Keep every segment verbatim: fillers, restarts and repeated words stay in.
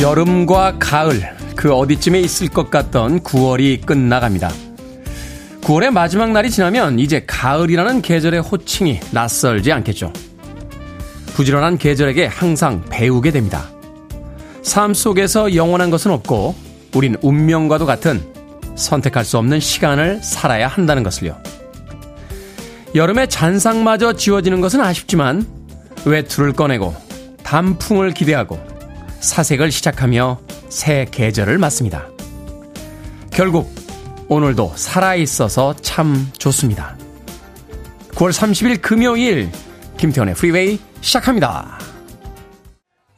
여름과 가을, 그 어디쯤에 있을 것 같던 구월이 끝나갑니다. 구월의 마지막 날이 지나면 이제 가을이라는 계절의 호칭이 낯설지 않겠죠. 부지런한 계절에게 항상 배우게 됩니다. 삶 속에서 영원한 것은 없고 우린 운명과도 같은 선택할 수 없는 시간을 살아야 한다는 것을요. 여름에 잔상마저 지워지는 것은 아쉽지만 외투를 꺼내고 단풍을 기대하고 사색을 시작하며 새 계절을 맞습니다. 결국 오늘도 살아있어서 참 좋습니다. 구월 삼십일 금요일 김태원의 프리웨이 시작합니다.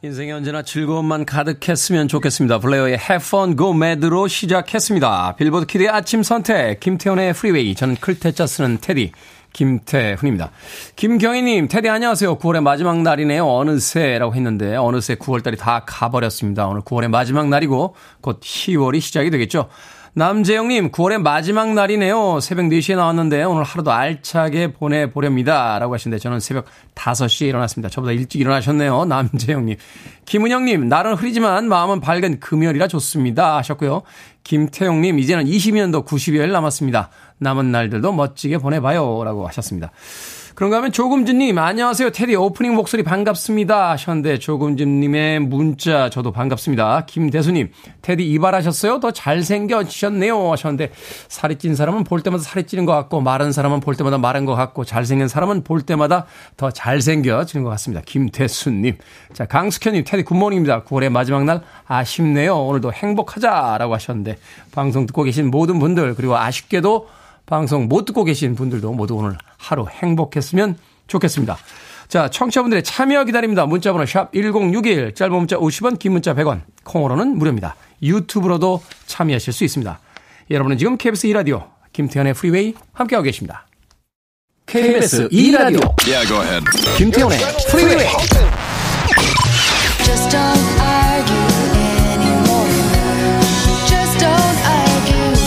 인생에 언제나 즐거움만 가득했으면 좋겠습니다. 블레어의 Have Fun Go Mad로 시작했습니다. 빌보드 키드의 아침 선택 김태훈의 프리웨이. 저는 클테짜 쓰는 테디 김태훈입니다. 김경희님, 테디 안녕하세요. 구월의 마지막 날이네요. 어느새라고 했는데 어느새 구월달이 다 가버렸습니다. 오늘 구월의 마지막 날이고 곧 시월이 시작이 되겠죠. 남재영님, 구월의 마지막 날이네요. 새벽 네 시에 나왔는데 오늘 하루도 알차게 보내보렵니다. 라고 하시는데 저는 새벽 다섯 시에 일어났습니다. 저보다 일찍 일어나셨네요. 남재영님. 김은영님, 날은 흐리지만 마음은 밝은 금요일이라 좋습니다. 하셨고요. 김태용님, 이제는 이십 년도 구십여일 남았습니다. 남은 날들도 멋지게 보내봐요. 라고 하셨습니다. 그런가 하면 조금진님, 안녕하세요. 테디 오프닝 목소리 반갑습니다. 하셨는데 조금진님의 문자 저도 반갑습니다. 김대수님, 테디 이발하셨어요? 더 잘생겨지셨네요. 하셨는데 살이 찐 사람은 볼 때마다 살이 찌는 것 같고 마른 사람은 볼 때마다 마른 것 같고 잘생긴 사람은 볼 때마다 더 잘생겨지는 것 같습니다. 김대수님. 자, 강숙현님, 테디 굿모닝입니다. 구월의 마지막 날 아쉽네요. 오늘도 행복하자라고 하셨는데 방송 듣고 계신 모든 분들 그리고 아쉽게도 방송 못 듣고 계신 분들도 모두 오늘 하루 행복했으면 좋겠습니다. 자, 청취자분들의 참여 기다립니다. 문자번호 샵 일공육일, 짧은 문자 오십 원, 긴 문자 백 원, 콩으로는 무료입니다. 유튜브로도 참여하실 수 있습니다. 여러분은 지금 케이비에스 이 라디오 김태현의 프리웨이 함께하고 계십니다. 케이비에스 이 라디오 yeah, go ahead. 김태현의 프리웨이. Just don't argue anymore. Just don't argue.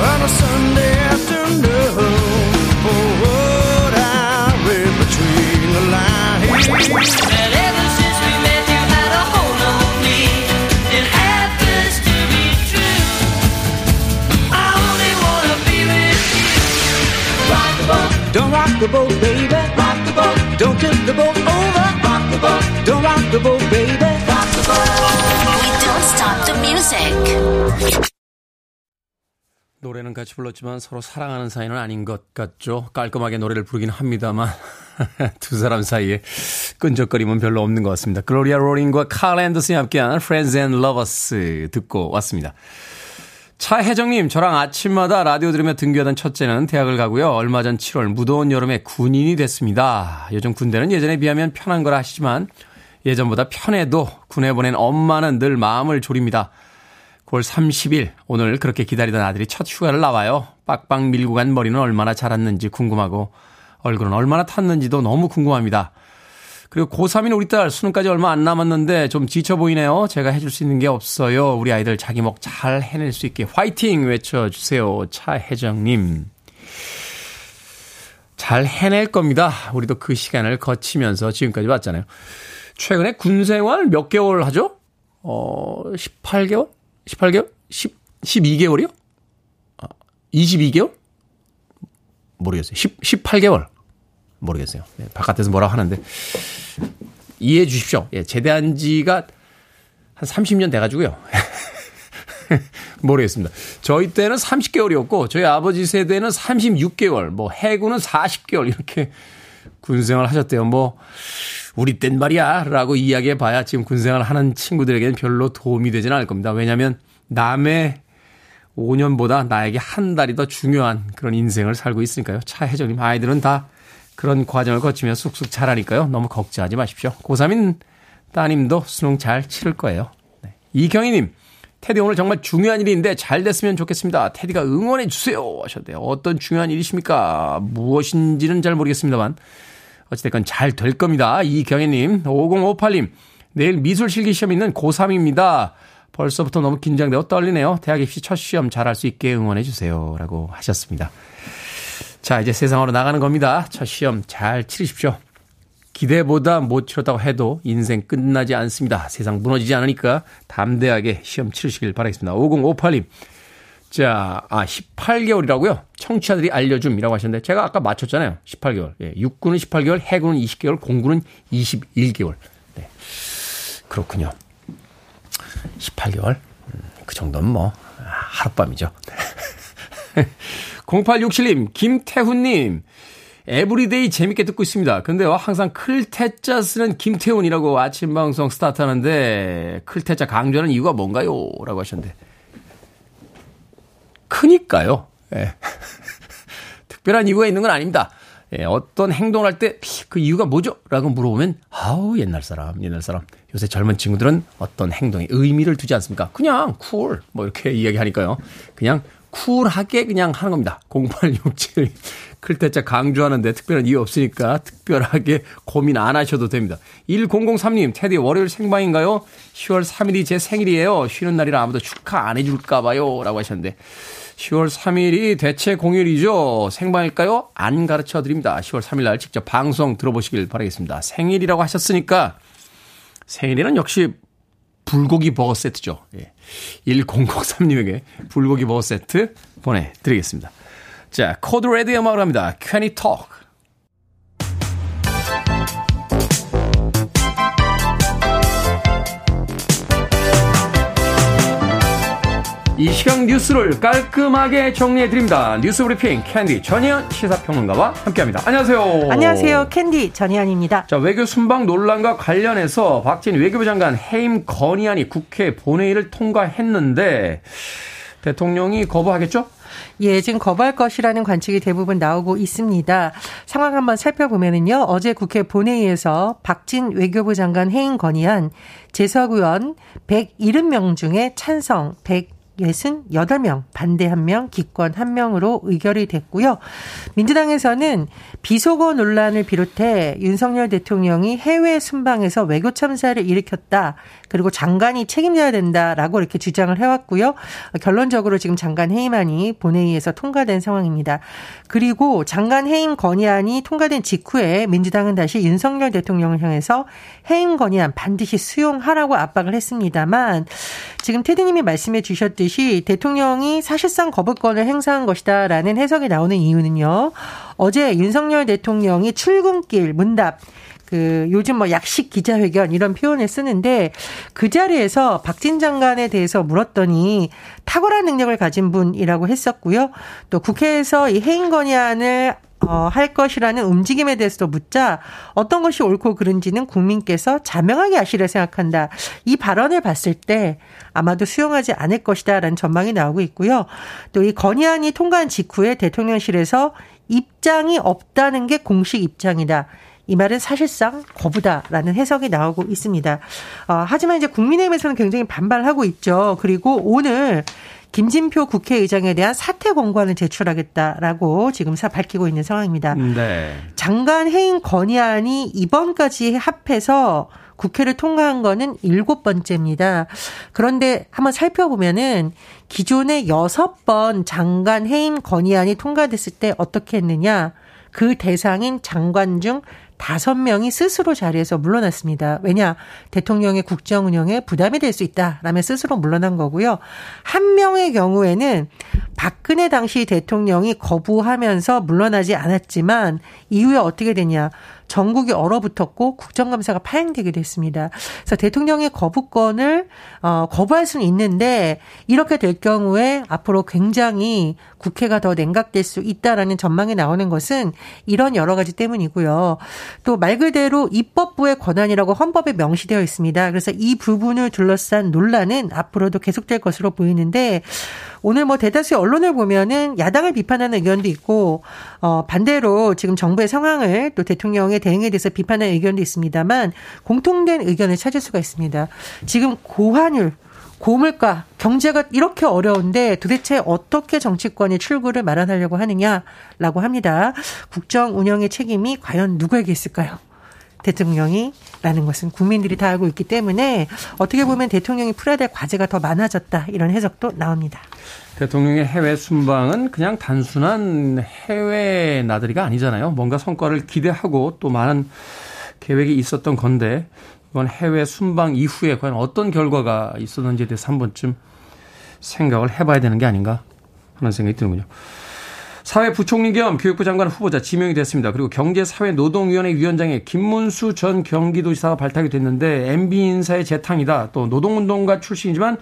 On a Sunday afternoon, oh, what I read between the lines. And ever since we met, you had a hold on me. It happens to be true. I only wanna be with you. Rock the boat, don't rock the boat, baby. Rock the boat, don't tip the boat over. Rock the boat, don't rock the boat, baby. Rock the boat. Don't stop the music. 노래는 같이 불렀지만 서로 사랑하는 사이는 아닌 것 같죠. 깔끔하게 노래를 부르긴 합니다만 두 사람 사이에 끈적거림은 별로 없는 것 같습니다. 글로리아 로링과 칼 앤더슨이 함께한 Friends and Lovers 듣고 왔습니다. 차혜정님, 저랑 아침마다 라디오 들으며 등교하던 첫째는 대학을 가고요. 얼마 전 칠월 무더운 여름에 군인이 됐습니다. 요즘 군대는 예전에 비하면 편한 거라 하시지만 예전보다 편해도 군에 보낸 엄마는 늘 마음을 졸입니다. 구월 삼십일, 오늘 그렇게 기다리던 아들이 첫 휴가를 나와요. 빡빡 밀고 간 머리는 얼마나 자랐는지 궁금하고 얼굴은 얼마나 탔는지도 너무 궁금합니다. 그리고 고삼인 우리 딸 수능까지 얼마 안 남았는데 좀 지쳐 보이네요. 제가 해줄 수 있는 게 없어요. 우리 아이들 자기 목 잘 해낼 수 있게 화이팅 외쳐주세요. 차혜정님. 잘 해낼 겁니다. 우리도 그 시간을 거치면서 지금까지 왔잖아요. 최근에 군생활 몇 개월 하죠? 어, 십팔 개월? 십팔 개월? 십, 십이 개월이요? 아, 이십이 개월? 모르겠어요. 십, 십팔 개월? 모르겠어요. 네, 바깥에서 뭐라고 하는데. 이해해 주십시오. 예, 제대한 지가 한 삼십 년 돼가지고요. 모르겠습니다. 저희 때는 삼십 개월이었고, 저희 아버지 세대는 삼십육 개월, 뭐, 해군은 사십 개월, 이렇게 군생활 하셨대요. 뭐, 우리 땐 말이야 라고 이야기해봐야 지금 군생활 하는 친구들에게는 별로 도움이 되지는 않을 겁니다. 왜냐하면 남의 오 년보다 나에게 한 달이 더 중요한 그런 인생을 살고 있으니까요. 차혜정님, 아이들은 다 그런 과정을 거치며 쑥쑥 자라니까요. 너무 걱정하지 마십시오. 고삼인 따님도 수능 잘 치를 거예요. 네. 이경희님, 테디 오늘 정말 중요한 일인데 잘 됐으면 좋겠습니다. 테디가 응원해 주세요 하셨대요. 어떤 중요한 일이십니까? 무엇인지는 잘 모르겠습니다만 어찌됐건 잘 될 겁니다. 이경혜님. 오공오팔 님. 내일 미술실기 시험이 있는 고삼입니다. 벌써부터 너무 긴장되고 떨리네요. 대학 입시 첫 시험 잘할 수 있게 응원해 주세요. 라고 하셨습니다. 자, 이제 세상으로 나가는 겁니다. 첫 시험 잘 치르십시오. 기대보다 못 치렀다고 해도 인생 끝나지 않습니다. 세상 무너지지 않으니까 담대하게 시험 치르시길 바라겠습니다. 오공오팔 님. 자, 아, 십팔 개월이라고요? 청취자들이 알려줌이라고 하셨는데 제가 아까 맞췄잖아요. 십팔 개월. 예, 육군은 십팔 개월, 해군은 이십 개월, 공군은 이십일 개월. 네. 그렇군요. 십팔 개월. 그 정도는 뭐 하룻밤이죠. 공팔육칠 님, 김태훈님. 에브리데이 재밌게 듣고 있습니다. 근데 항상 클태자 쓰는 김태훈이라고 아침 방송 스타트하는데 클태자 강조하는 이유가 뭔가요? 라고 하셨는데 크니까요. 예. 특별한 이유가 있는 건 아닙니다. 예, 어떤 행동을 할 때 그 이유가 뭐죠? 라고 물어보면 아우 옛날 사람 옛날 사람 요새 젊은 친구들은 어떤 행동에 의미를 두지 않습니까? 그냥 쿨 뭐 이렇게 이야기하니까요. 그냥 쿨하게 그냥 하는 겁니다. 공팔육칠 클태자 강조하는데 특별한 이유 없으니까 특별하게 고민 안 하셔도 됩니다. 천삼 님 테디 월요일 생방인가요? 시월 삼일이 제 생일이에요. 쉬는 날이라 아무도 축하 안 해줄까 봐요. 라고 하셨는데 시월 삼일이 대체 공휴일이죠. 생방일까요? 안 가르쳐드립니다. 시월 삼일 날 직접 방송 들어보시길 바라겠습니다. 생일이라고 하셨으니까 생일에는 역시 불고기 버거 세트죠. 예. 천삼 님에게 불고기 버거 세트 보내드리겠습니다. 자, 코드 레드의 음악으로 합니다. 캔디 톡. 이 시각 뉴스를 깔끔하게 정리해드립니다. 뉴스 브리핑 캔디 전현 시사평론가와 함께합니다. 안녕하세요. 안녕하세요. 캔디 전현입니다. 자, 외교 순방 논란과 관련해서 박진 외교부 장관 해임 건의안이 국회 본회의를 통과했는데 대통령이 거부하겠죠? 예, 지금 거부할 것이라는 관측이 대부분 나오고 있습니다. 상황 한번 살펴보면요. 어제 국회 본회의에서 박진 외교부 장관 해임 건의안 재석 의원 백칠십 명 중에 찬성 백육십팔 명, 반대 한 명, 기권 한 명으로 의결이 됐고요. 민주당에서는 비속어 논란을 비롯해 윤석열 대통령이 해외 순방에서 외교 참사를 일으켰다. 그리고 장관이 책임져야 된다라고 이렇게 주장을 해왔고요. 결론적으로 지금 장관 해임안이 본회의에서 통과된 상황입니다. 그리고 장관 해임 건의안이 통과된 직후에 민주당은 다시 윤석열 대통령을 향해서 해임 건의안 반드시 수용하라고 압박을 했습니다만 지금 테디님이 말씀해 주셨듯이 대통령이 사실상 거부권을 행사한 것이다라는 해석이 나오는 이유는요. 어제 윤석열 대통령이 출근길 문답 그 요즘 뭐 약식 기자회견 이런 표현을 쓰는데 그 자리에서 박진 장관에 대해서 물었더니 탁월한 능력을 가진 분이라고 했었고요. 또 국회에서 이 해임 건의안을 어, 할 것이라는 움직임에 대해서도 묻자 어떤 것이 옳고 그른지는 국민께서 자명하게 아시려 생각한다. 이 발언을 봤을 때 아마도 수용하지 않을 것이다라는 전망이 나오고 있고요. 또 이 건의안이 통과한 직후에 대통령실에서 입장이 없다는 게 공식 입장이다. 이 말은 사실상 거부다라는 해석이 나오고 있습니다. 어, 하지만 이제 국민의힘에서는 굉장히 반발하고 있죠. 그리고 오늘 김진표 국회의장에 대한 사퇴 권고안을 제출하겠다라고 지금 사 밝히고 있는 상황입니다. 네. 장관 해임 건의안이 이번까지 합해서 국회를 통과한 거는 일곱 번째입니다. 그런데 한번 살펴보면은 기존에 여섯 번 장관 해임 건의안이 통과됐을 때 어떻게 했느냐? 그 대상인 장관 중 다섯 명이 스스로 자리에서 물러났습니다. 왜냐? 대통령의 국정 운영에 부담이 될 수 있다라며 스스로 물러난 거고요. 한 명의 경우에는 박근혜 당시 대통령이 거부하면서 물러나지 않았지만 이후에 어떻게 되냐? 전국이 얼어붙었고 국정감사가 파행되기도 했습니다. 그래서 대통령의 거부권을 어, 거부할 수는 있는데 이렇게 될 경우에 앞으로 굉장히 국회가 더 냉각될 수 있다라는 전망이 나오는 것은 이런 여러 가지 때문이고요. 또 말 그대로 입법부의 권한이라고 헌법에 명시되어 있습니다. 그래서 이 부분을 둘러싼 논란은 앞으로도 계속될 것으로 보이는데 오늘 뭐 대다수의 언론을 보면은 야당을 비판하는 의견도 있고 어, 반대로 지금 정부의 상황을 또 대통령의 대응에 대해서 비판하는 의견도 있습니다만 공통된 의견을 찾을 수가 있습니다. 지금 고환율, 고물가, 경제가 이렇게 어려운데 도대체 어떻게 정치권이 출구를 마련하려고 하느냐라고 합니다. 국정 운영의 책임이 과연 누구에게 있을까요? 대통령이라는 것은 국민들이 다 알고 있기 때문에 어떻게 보면 대통령이 풀어야 될 과제가 더 많아졌다 이런 해석도 나옵니다. 대통령의 해외 순방은 그냥 단순한 해외 나들이가 아니잖아요. 뭔가 성과를 기대하고 또 많은 계획이 있었던 건데 이번 해외 순방 이후에 과연 어떤 결과가 있었는지에 대해서 한 번쯤 생각을 해봐야 되는 게 아닌가 하는 생각이 드는군요. 사회부총리 겸 교육부 장관 후보자 지명이 됐습니다. 그리고 경제사회노동위원회 위원장에 김문수 전 경기도지사가 발탁이 됐는데 엠비 인사의 재탕이다. 또 노동운동가 출신이지만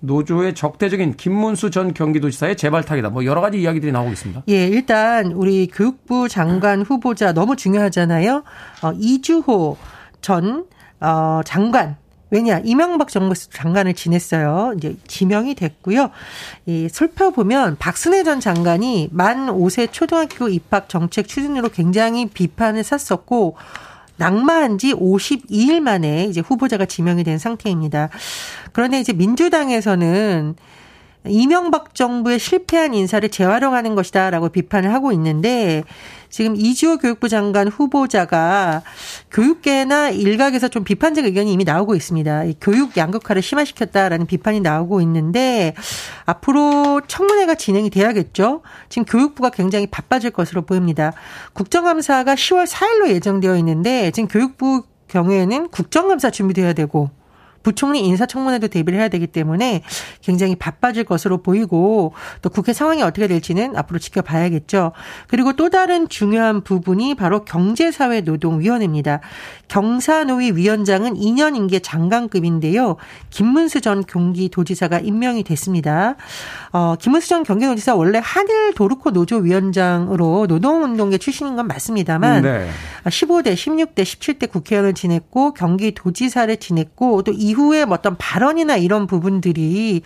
노조의 적대적인 김문수 전 경기도지사의 재발탁이다. 뭐 여러 가지 이야기들이 나오고 있습니다. 예, 일단 우리 교육부 장관 후보자 너무 중요하잖아요. 어, 이주호 전 어, 장관. 왜냐, 이명박 정부에서 장관을 지냈어요. 이제 지명이 됐고요. 이 살펴보면 박순애 전 장관이 만 다섯 세 초등학교 입학 정책 추진으로 굉장히 비판을 샀었고 낙마한 지 오십이 일 만에 이제 후보자가 지명이 된 상태입니다. 그런데 이제 민주당에서는 이명박 정부의 실패한 인사를 재활용하는 것이다라고 비판을 하고 있는데 지금 이주호 교육부 장관 후보자가 교육계나 일각에서 좀 비판적 의견이 이미 나오고 있습니다. 교육 양극화를 심화시켰다라는 비판이 나오고 있는데 앞으로 청문회가 진행이 돼야겠죠. 지금 교육부가 굉장히 바빠질 것으로 보입니다. 국정감사가 시월 사일로 예정되어 있는데 지금 교육부 경우에는 국정감사 준비되어야 되고 부총리 인사청문회도 대비를 해야 되기 때문에 굉장히 바빠질 것으로 보이고 또 국회 상황이 어떻게 될지는 앞으로 지켜봐야겠죠. 그리고 또 다른 중요한 부분이 바로 경제사회노동위원회입니다. 경사노위 위원장은 이 년 임기 장관급인데요. 김문수 전 경기도지사가 임명이 됐습니다. 어, 김문수 전 경기도지사 원래 한일 도루코 노조 위원장으로 노동운동계 출신인 건 맞습니다만 네. 십오대, 십육대, 십칠대 국회의원을 지냈고 경기도지사를 지냈고 또 이후에 어떤 발언이나 이런 부분들이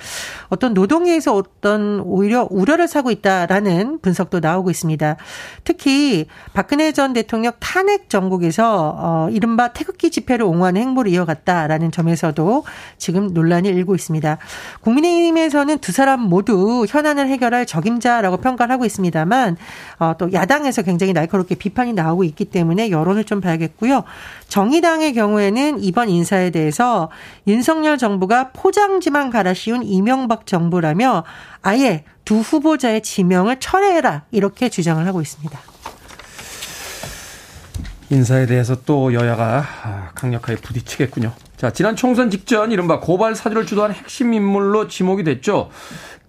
어떤 노동계에서 어떤 오히려 우려를 사고 있다라는 분석도 나오고 있습니다. 특히 박근혜 전 대통령 탄핵 정국에서 어, 이른바 태극기 집회를 옹호하는 행보를 이어갔다라는 점에서도 지금 논란이 일고 있습니다. 국민의힘에서는 두 사람 모두 현안을 해결할 적임자라고 평가를 하고 있습니다만 어, 또 야당에서 굉장히 날카롭게 비판이 나오고 있기 때문에 여론을 좀 봐야겠고요. 정의당의 경우에는 이번 인사에 대해서 윤석열 정부가 포장지만 갈아씌운 이명박 정부라며 아예 두 후보자의 지명을 철회해라 이렇게 주장을 하고 있습니다. 인사에 대해서 또 여야가 강력하게 부딪히겠군요. 자, 지난 총선 직전 이른바 고발 사주를 주도한 핵심 인물로 지목이 됐죠.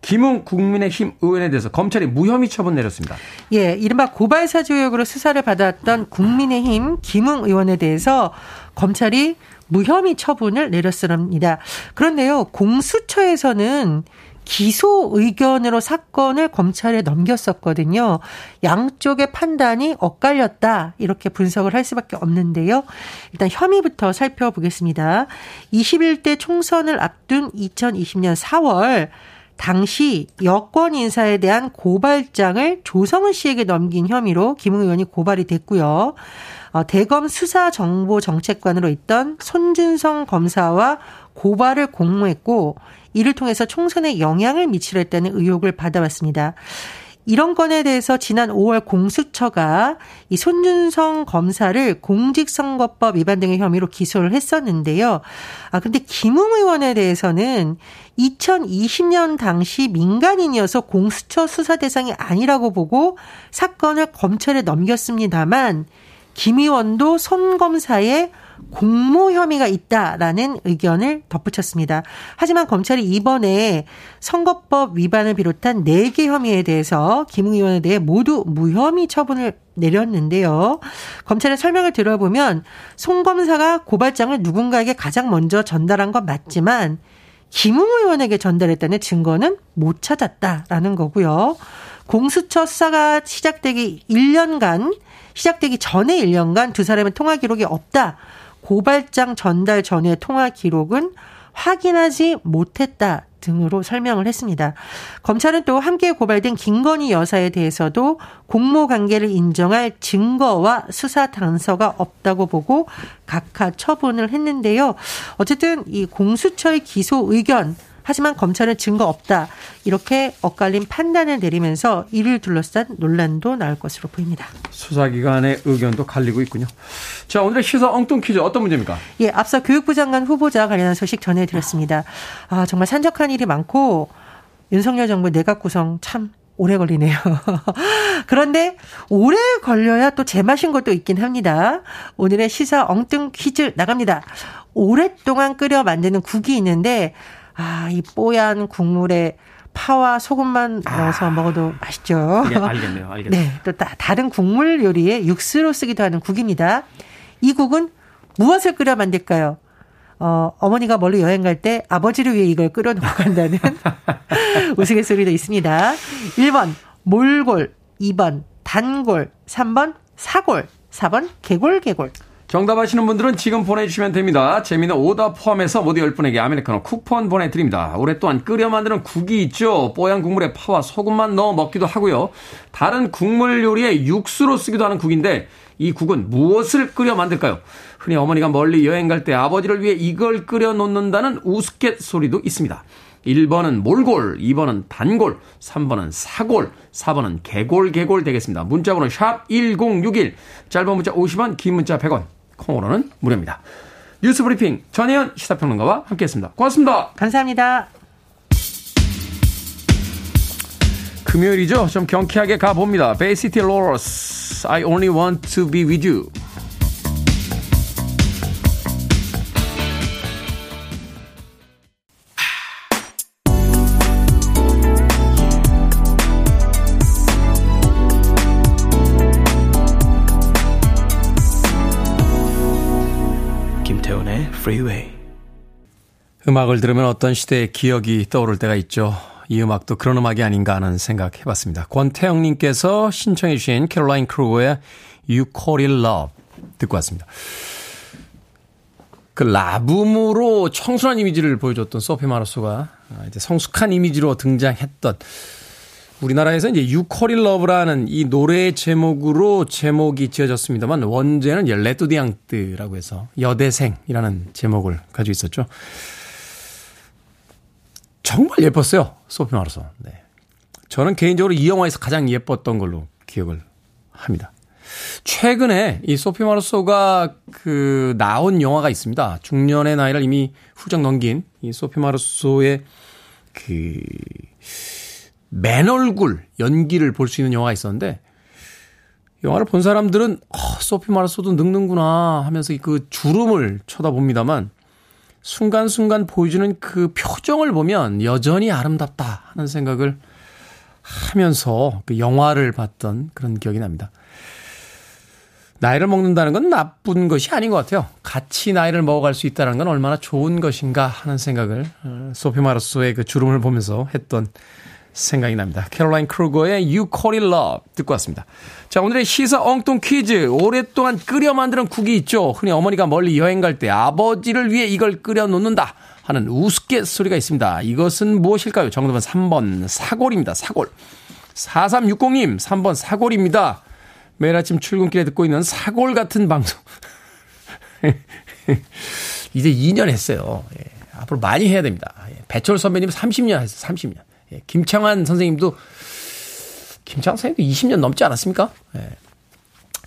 김웅 국민의힘 의원에 대해서 검찰이 무혐의 처분 내렸습니다. 예, 이른바 고발 사주 의혹으로 수사를 받았던 국민의힘 김웅 의원에 대해서 검찰이 무혐의 처분을 내렸습니다. 그런데요, 공수처에서는 기소 의견으로 사건을 검찰에 넘겼었거든요. 양쪽의 판단이 엇갈렸다 이렇게 분석을 할 수밖에 없는데요. 일단 혐의부터 살펴보겠습니다. 이십일 대 총선을 앞둔 이천이십년 사월 당시 여권 인사에 대한 고발장을 조성은 씨에게 넘긴 혐의로 김웅 의원이 고발이 됐고요. 대검 수사정보정책관으로 있던 손준성 검사와 고발을 공모했고 이를 통해서 총선에 영향을 미치려 했다는 의혹을 받아왔습니다. 이런 건에 대해서 지난 오월 공수처가 이 손준성 검사를 공직선거법 위반 등의 혐의로 기소를 했었는데요. 아, 근데 김웅 의원에 대해서는 이천이십년 당시 민간인이어서 공수처 수사 대상이 아니라고 보고 사건을 검찰에 넘겼습니다만 김 의원도 손 검사의 공모 혐의가 있다라는 의견을 덧붙였습니다. 하지만 검찰이 이번에 선거법 위반을 비롯한 네 개 혐의에 대해서 김웅 의원에 대해 모두 무혐의 처분을 내렸는데요. 검찰의 설명을 들어보면 손 검사가 고발장을 누군가에게 가장 먼저 전달한 건 맞지만 김웅 의원에게 전달했다는 증거는 못 찾았다라는 거고요. 공수처 수사가 시작되기 일 년간 시작되기 전에 일 년간 두 사람의 통화 기록이 없다. 고발장 전달 전후의 통화 기록은 확인하지 못했다 등으로 설명을 했습니다. 검찰은 또 함께 고발된 김건희 여사에 대해서도 공모관계를 인정할 증거와 수사 단서가 없다고 보고 각하 처분을 했는데요. 어쨌든 이 공수처의 기소 의견 하지만 검찰은 증거 없다 이렇게 엇갈린 판단을 내리면서 이를 둘러싼 논란도 나올 것으로 보입니다. 수사기관의 의견도 갈리고 있군요. 자, 오늘의 시사 엉뚱 퀴즈 어떤 문제입니까? 예, 앞서 교육부 장관 후보자 관련한 소식 전해드렸습니다. 아, 정말 산적한 일이 많고 윤석열 정부의 내각 구성 참 오래 걸리네요. 그런데 오래 걸려야 또 제맛인 것도 있긴 합니다. 오늘의 시사 엉뚱 퀴즈 나갑니다. 오랫동안 끓여 만드는 국이 있는데 아, 이 뽀얀 국물에 파와 소금만 넣어서 아, 먹어도 맛있죠. 예, 알겠네요. 알겠네요. 네, 또 다, 다른 국물 요리에 육수로 쓰기도 하는 국입니다. 이 국은 무엇을 끓여 만들까요? 어, 어머니가 멀리 여행 갈 때 아버지를 위해 이걸 끓여놓고 간다는 우스갯소리도 있습니다. 일 번 몰골, 이 번 단골, 삼 번 사골, 사 번 개골개골. 정답 아시는 분들은 지금 보내주시면 됩니다. 재미있는 오답 포함해서 모두 열 분에게 아메리카노 쿠폰 보내드립니다. 오랫동안 끓여 만드는 국이 있죠. 뽀얀 국물에 파와 소금만 넣어 먹기도 하고요. 다른 국물 요리에 육수로 쓰기도 하는 국인데 이 국은 무엇을 끓여 만들까요? 흔히 어머니가 멀리 여행 갈 때 아버지를 위해 이걸 끓여 놓는다는 우스갯소리도 있습니다. 일 번은 몰골, 이 번은 단골, 삼 번은 사골, 사 번은 개골개골 되겠습니다. 문자번호 샵 일공육일, 짧은 문자 오십 원, 긴 문자 백 원. 콩으로는 무료입니다. 뉴스 브리핑 전혜연 시사평론가와 함께했습니다. 고맙습니다. 감사합니다. 금요일이죠. 좀 경쾌하게 가봅니다. Bay City Rollers, I only want to be with you. Freeway. 음악을 들으면 어떤 시대의 기억이 떠오를 때가 있죠. 이 음악도 그런 음악이 아닌가 하는 생각 해봤습니다. 권태영님께서 신청해 주신 캐롤라인 크루거의 You Call It Love 듣고 왔습니다. 그 라붐으로 청순한 이미지를 보여줬던 소피 마르소가 이제 성숙한 이미지로 등장했던, 우리나라에서 이제 You Call It Love라는 이 노래의 제목으로 제목이 지어졌습니다만 원제는 레뚜디앙뜨라고 해서 여대생이라는 제목을 가지고 있었죠. 정말 예뻤어요, 소피 마르소. 네. 저는 개인적으로 이 영화에서 가장 예뻤던 걸로 기억을 합니다. 최근에 이 소피 마르소가 그 나온 영화가 있습니다. 중년의 나이를 이미 훌쩍 넘긴 이 소피 마르소의 그 맨 얼굴 연기를 볼 수 있는 영화가 있었는데, 영화를 본 사람들은 어, 소피 마르소도 늙는구나 하면서 그 주름을 쳐다봅니다만 순간순간 보여주는 그 표정을 보면 여전히 아름답다 하는 생각을 하면서 그 영화를 봤던 그런 기억이 납니다. 나이를 먹는다는 건 나쁜 것이 아닌 것 같아요. 같이 나이를 먹어갈 수 있다는 건 얼마나 좋은 것인가 하는 생각을 소피 마르소의 그 주름을 보면서 했던 생각이 납니다. 캐롤라인 크루거의 You Call It Love 듣고 왔습니다. 자, 오늘의 시사 엉뚱 퀴즈. 오랫동안 끓여 만드는 국이 있죠. 흔히 어머니가 멀리 여행 갈 때 아버지를 위해 이걸 끓여 놓는다 하는 우스갯소리가 있습니다. 이것은 무엇일까요? 정답은 삼 번 사골입니다. 사골. 사삼육공님 삼 번 사골입니다. 매일 아침 출근길에 듣고 있는 사골 같은 방송. 이제 이 년 했어요. 예, 앞으로 많이 해야 됩니다. 예, 배철 선배님 삼십 년 했어요. 삼십 년. 김창환 선생님도, 김창환 선생님도 이십 년 넘지 않았습니까? 네.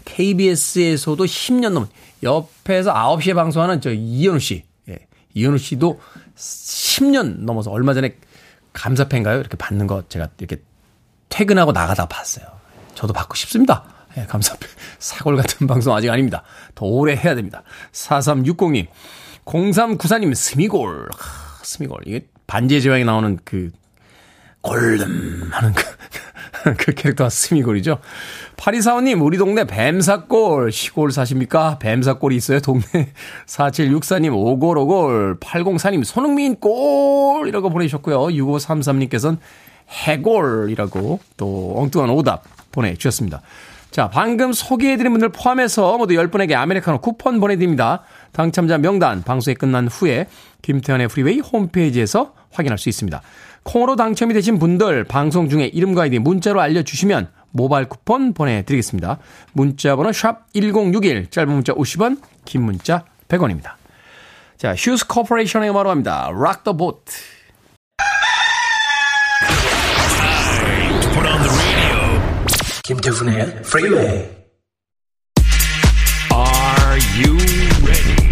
케이비에스에서도 십 년 넘은, 옆에서 아홉 시에 방송하는 저 이현우 씨. 네. 이현우 씨도 십 년 넘어서 얼마 전에 감사패인가요? 이렇게 받는 거 제가 이렇게 퇴근하고 나가다 봤어요. 저도 받고 싶습니다. 네, 감사패. 사골 같은 방송 아직 아닙니다. 더 오래 해야 됩니다. 사삼육공님, 공삼구사님, 스미골. 하, 스미골. 이게 반지의 제왕에 나오는 그, 골름 하는 그, 그 캐릭터가 스미골이죠. 파리사원님, 우리 동네 뱀사골, 시골 사십니까? 뱀사골이 있어요, 동네. 사칠육사님, 오골오골, 팔공사님, 손흥민 골! 이라고 보내주셨고요. 육오삼삼님께서는 해골이라고 또 엉뚱한 오답 보내주셨습니다. 자, 방금 소개해드린 분들 포함해서 모두 열 분에게 아메리카노 쿠폰 보내드립니다. 당첨자 명단 방송이 끝난 후에 김태현의 프리웨이 홈페이지에서 확인할 수 있습니다. 콩으로 당첨이 되신 분들 방송 중에 이름과 아이디 문자로 알려주시면 모바일 쿠폰 보내드리겠습니다. 문자번호 샵 일공육일, 짧은 문자 오십 원, 긴 문자 백 원입니다. 자, 휴스 코퍼레이션의 음악으로 합니다. Rock the boat. 김태훈의 Freeway. Are you ready?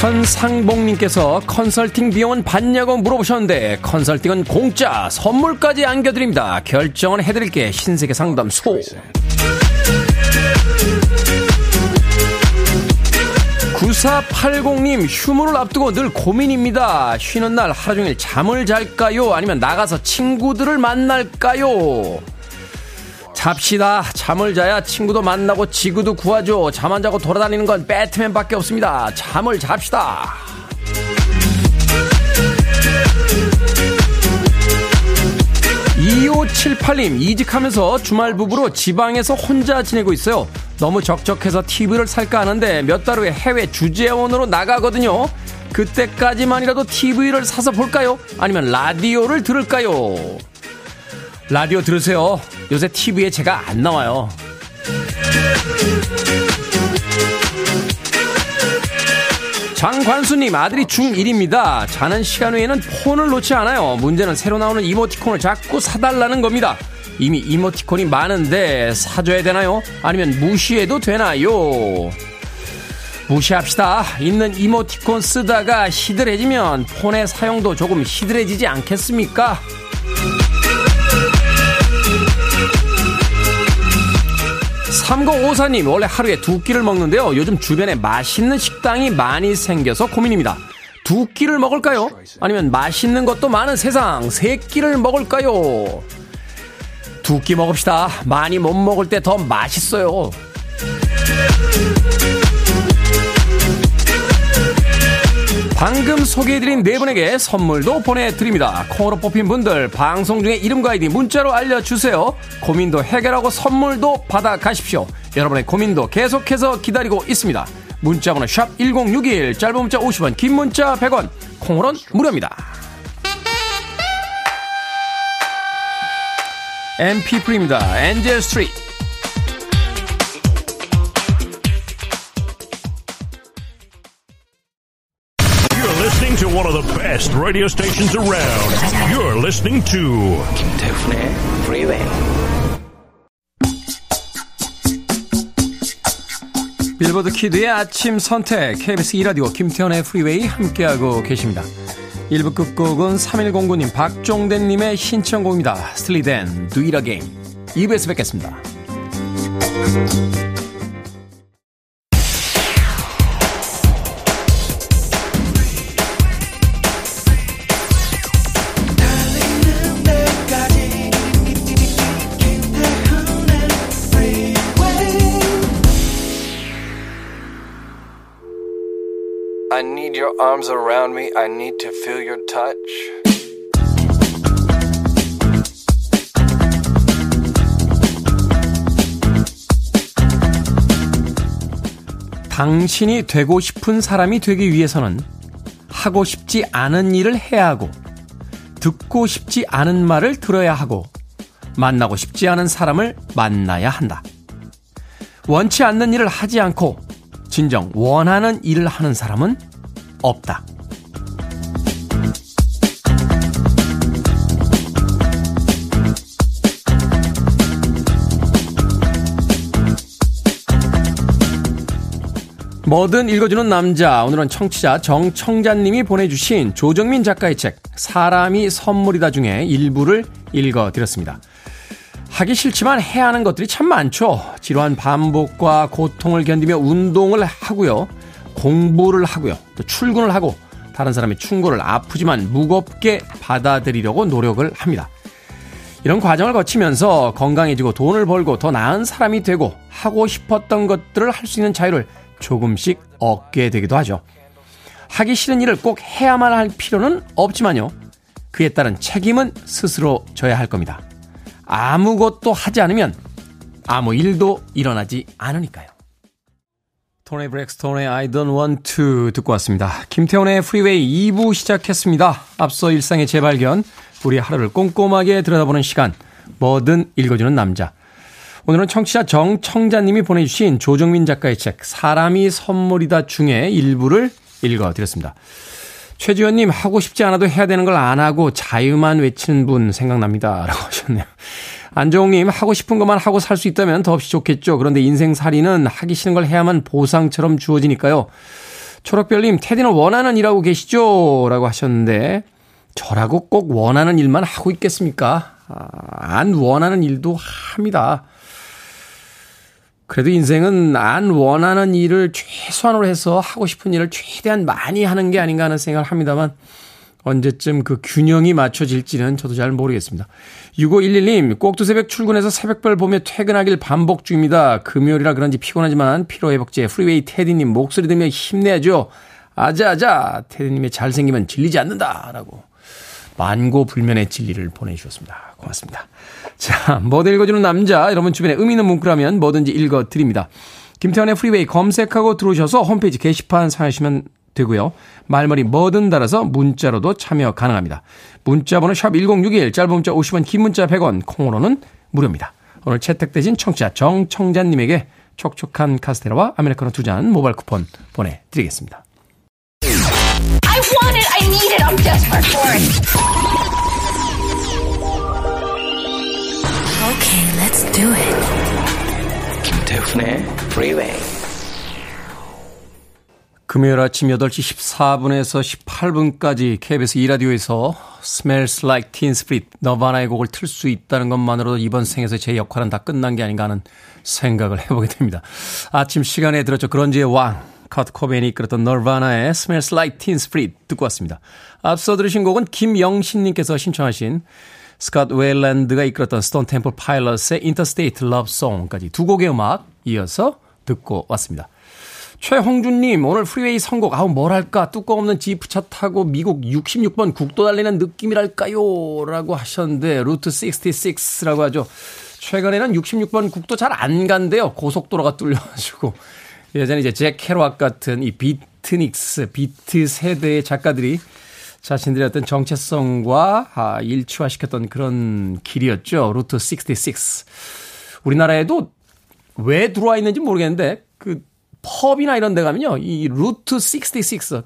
현상봉님께서 컨설팅 비용은 받냐고 물어보셨는데 컨설팅은 공짜, 선물까지 안겨드립니다. 결정은 해드릴게. 신세계 상담소. 구사팔공님 휴무를 앞두고 늘 고민입니다. 쉬는 날 하루 종일 잠을 잘까요? 아니면 나가서 친구들을 만날까요? 잡시다. 잠을 자야 친구도 만나고 지구도 구하죠. 잠 안 자고 돌아다니는 건 배트맨밖에 없습니다. 잠을 잡시다. 이오칠팔님 이직하면서 주말 부부로 지방에서 혼자 지내고 있어요. 너무 적적해서 티비를 살까 하는데 몇 달 후에 해외 주재원으로 나가거든요. 그때까지만이라도 티비를 사서 볼까요? 아니면 라디오를 들을까요? 라디오 들으세요. 요새 티비에 제가 안 나와요. 장관수님 아들이 중일입니다. 자는 시간 외에는 폰을 놓지 않아요. 문제는 새로 나오는 이모티콘을 자꾸 사달라는 겁니다. 이미 이모티콘이 많은데 사줘야 되나요? 아니면 무시해도 되나요? 무시합시다. 있는 이모티콘 쓰다가 시들해지면 폰의 사용도 조금 시들해지지 않겠습니까? 삼공오사님 원래 하루에 두 끼를 먹는데요. 요즘 주변에 맛있는 식당이 많이 생겨서 고민입니다. 두 끼를 먹을까요? 아니면 맛있는 것도 많은 세상 세 끼를 먹을까요? 두 끼 먹읍시다. 많이 못 먹을 때 더 맛있어요. 방금 소개해드린 네 분에게 선물도 보내드립니다. 콩으로 뽑힌 분들 방송 중에 이름과 아이디 문자로 알려주세요. 고민도 해결하고 선물도 받아 가십시오. 여러분의 고민도 계속해서 기다리고 있습니다. 문자번호 샵 일공육일 짧은 문자 오십 원 긴 문자 백 원 콩으로는 무료입니다. 엠피쓰리입니다. 엔젤 스트리트. To one of the best radio stations around. You're listening to 김태훈의 Freeway. 빌보드 키드의 아침 선택 케이비에스 이 라디오 김태훈의 Freeway 함께하고 계십니다. 일 부 끝곡은 삼일공구님 박종대님의 신청곡입니다. Sleep and Do It Again. 이 부에서 뵙겠습니다. I need your arms around me. I need to feel your touch. 당신이 되고 싶은 사람이 되기 위해서는 하고 싶지 않은 일을 해야 하고, 듣고 싶지 않은 말을 들어야 하고, 만나고 싶지 않은 사람을 만나야 한다. 원치 않는 일을 하지 않고 진정 원하는 일을 하는 사람은 없다. 뭐든 읽어주는 남자. 오늘은 청취자 정청자님이 보내주신 조정민 작가의 책 사람이 선물이다 중에 일부를 읽어드렸습니다. 하기 싫지만 해야 하는 것들이 참 많죠. 지루한 반복과 고통을 견디며 운동을 하고요. 공부를 하고요. 또 출근을 하고 다른 사람의 충고를 아프지만 무겁게 받아들이려고 노력을 합니다. 이런 과정을 거치면서 건강해지고 돈을 벌고 더 나은 사람이 되고 하고 싶었던 것들을 할 수 있는 자유를 조금씩 얻게 되기도 하죠. 하기 싫은 일을 꼭 해야만 할 필요는 없지만요. 그에 따른 책임은 스스로 져야 할 겁니다. 아무것도 하지 않으면 아무 일도 일어나지 않으니까요. 토니 브렉스톤의 I don't want to 듣고 왔습니다. 김태원의 프리웨이 이 부 시작했습니다. 앞서 일상의 재발견, 우리 하루를 꼼꼼하게 들여다보는 시간, 뭐든 읽어주는 남자. 오늘은 청취자 정청자님이 보내주신 조정민 작가의 책 사람이 선물이다 중에 일부를 읽어드렸습니다. 최지원님, 하고 싶지 않아도 해야 되는 걸 안 하고 자유만 외치는 분 생각납니다. 라고 하셨네요. 안정욱님, 하고 싶은 것만 하고 살 수 있다면 더없이 좋겠죠. 그런데 인생살이는 하기 싫은 걸 해야만 보상처럼 주어지니까요. 초록별님, 테디는 원하는 일하고 계시죠? 라고 하셨는데, 저라고 꼭 원하는 일만 하고 있겠습니까? 아, 안 원하는 일도 합니다. 그래도 인생은 안 원하는 일을 최소한으로 해서 하고 싶은 일을 최대한 많이 하는 게 아닌가 하는 생각을 합니다만, 언제쯤 그 균형이 맞춰질지는 저도 잘 모르겠습니다. 육오일일님, 꼭두 새벽 출근해서 새벽별 보며 퇴근하길 반복 중입니다. 금요일이라 그런지 피곤하지만 피로회복제 프리웨이 테디님 목소리 들으며 힘내죠. 아자아자, 테디님의 잘생김은 질리지 않는다 라고 만고불면의 진리를 보내주셨습니다. 고맙습니다. 자, 뭐든 읽어주는 남자, 여러분 주변에 의미 있는 문구라면 뭐든지 읽어드립니다. 김태원의 프리웨이 검색하고 들어오셔서 홈페이지 게시판 사용하시면 되고요. 말머리 뭐든 달아서 문자로도 참여 가능합니다. 문자번호 샵 일공육일, 짧은 문자 오십 원, 긴 문자 백 원, 콩으로는 무료입니다. 오늘 채택되신 청취자 정청자님에게 촉촉한 카스테라와 아메리카노 두 잔 모바일 쿠폰 보내드리겠습니다. I want it, I need it, I'm desperate for it. Okay, let's do it. 김태훈의 프리웨이. 금요일 아침 여덟 시 십사 분에서 십팔 분까지 케이비에스 이 라디오에서 Smells Like Teen Spirit, 너바나의 곡을 틀 수 있다는 것만으로도 이번 생에서 제 역할은 다 끝난 게 아닌가 하는 생각을 해보게 됩니다. 아침 시간에 들었죠. 그런지의 왕, 커트 코베인이 이끌었던 너바나의 Smells Like Teen Spirit 듣고 왔습니다. 앞서 들으신 곡은 김영신님께서 신청하신 스콧 웨일랜드가 이끌었던 스톤 템플 파일럿의 Interstate Love Song까지 두 곡의 음악 이어서 듣고 왔습니다. 최홍준님, 오늘 프리웨이 선곡, 아우 뭐랄까, 뚜껑 없는 지프차 타고 미국 육십육 번 국도 달리는 느낌이랄까요? 라고 하셨는데, 루트 육십육라고 하죠. 최근에는 육십육 번 국도 잘 안 간대요. 고속도로가 뚫려가지고. 예전에 이제 잭 캐로악 같은 이 비트닉스, 비트 세대의 작가들이 자신들의 어떤 정체성과 아, 일치화시켰던 그런 길이었죠. 루트 육십육. 우리나라에도 왜 들어와 있는지 모르겠는데, 그, 펍이나 이런 데 가면요, 이 루트 육십육,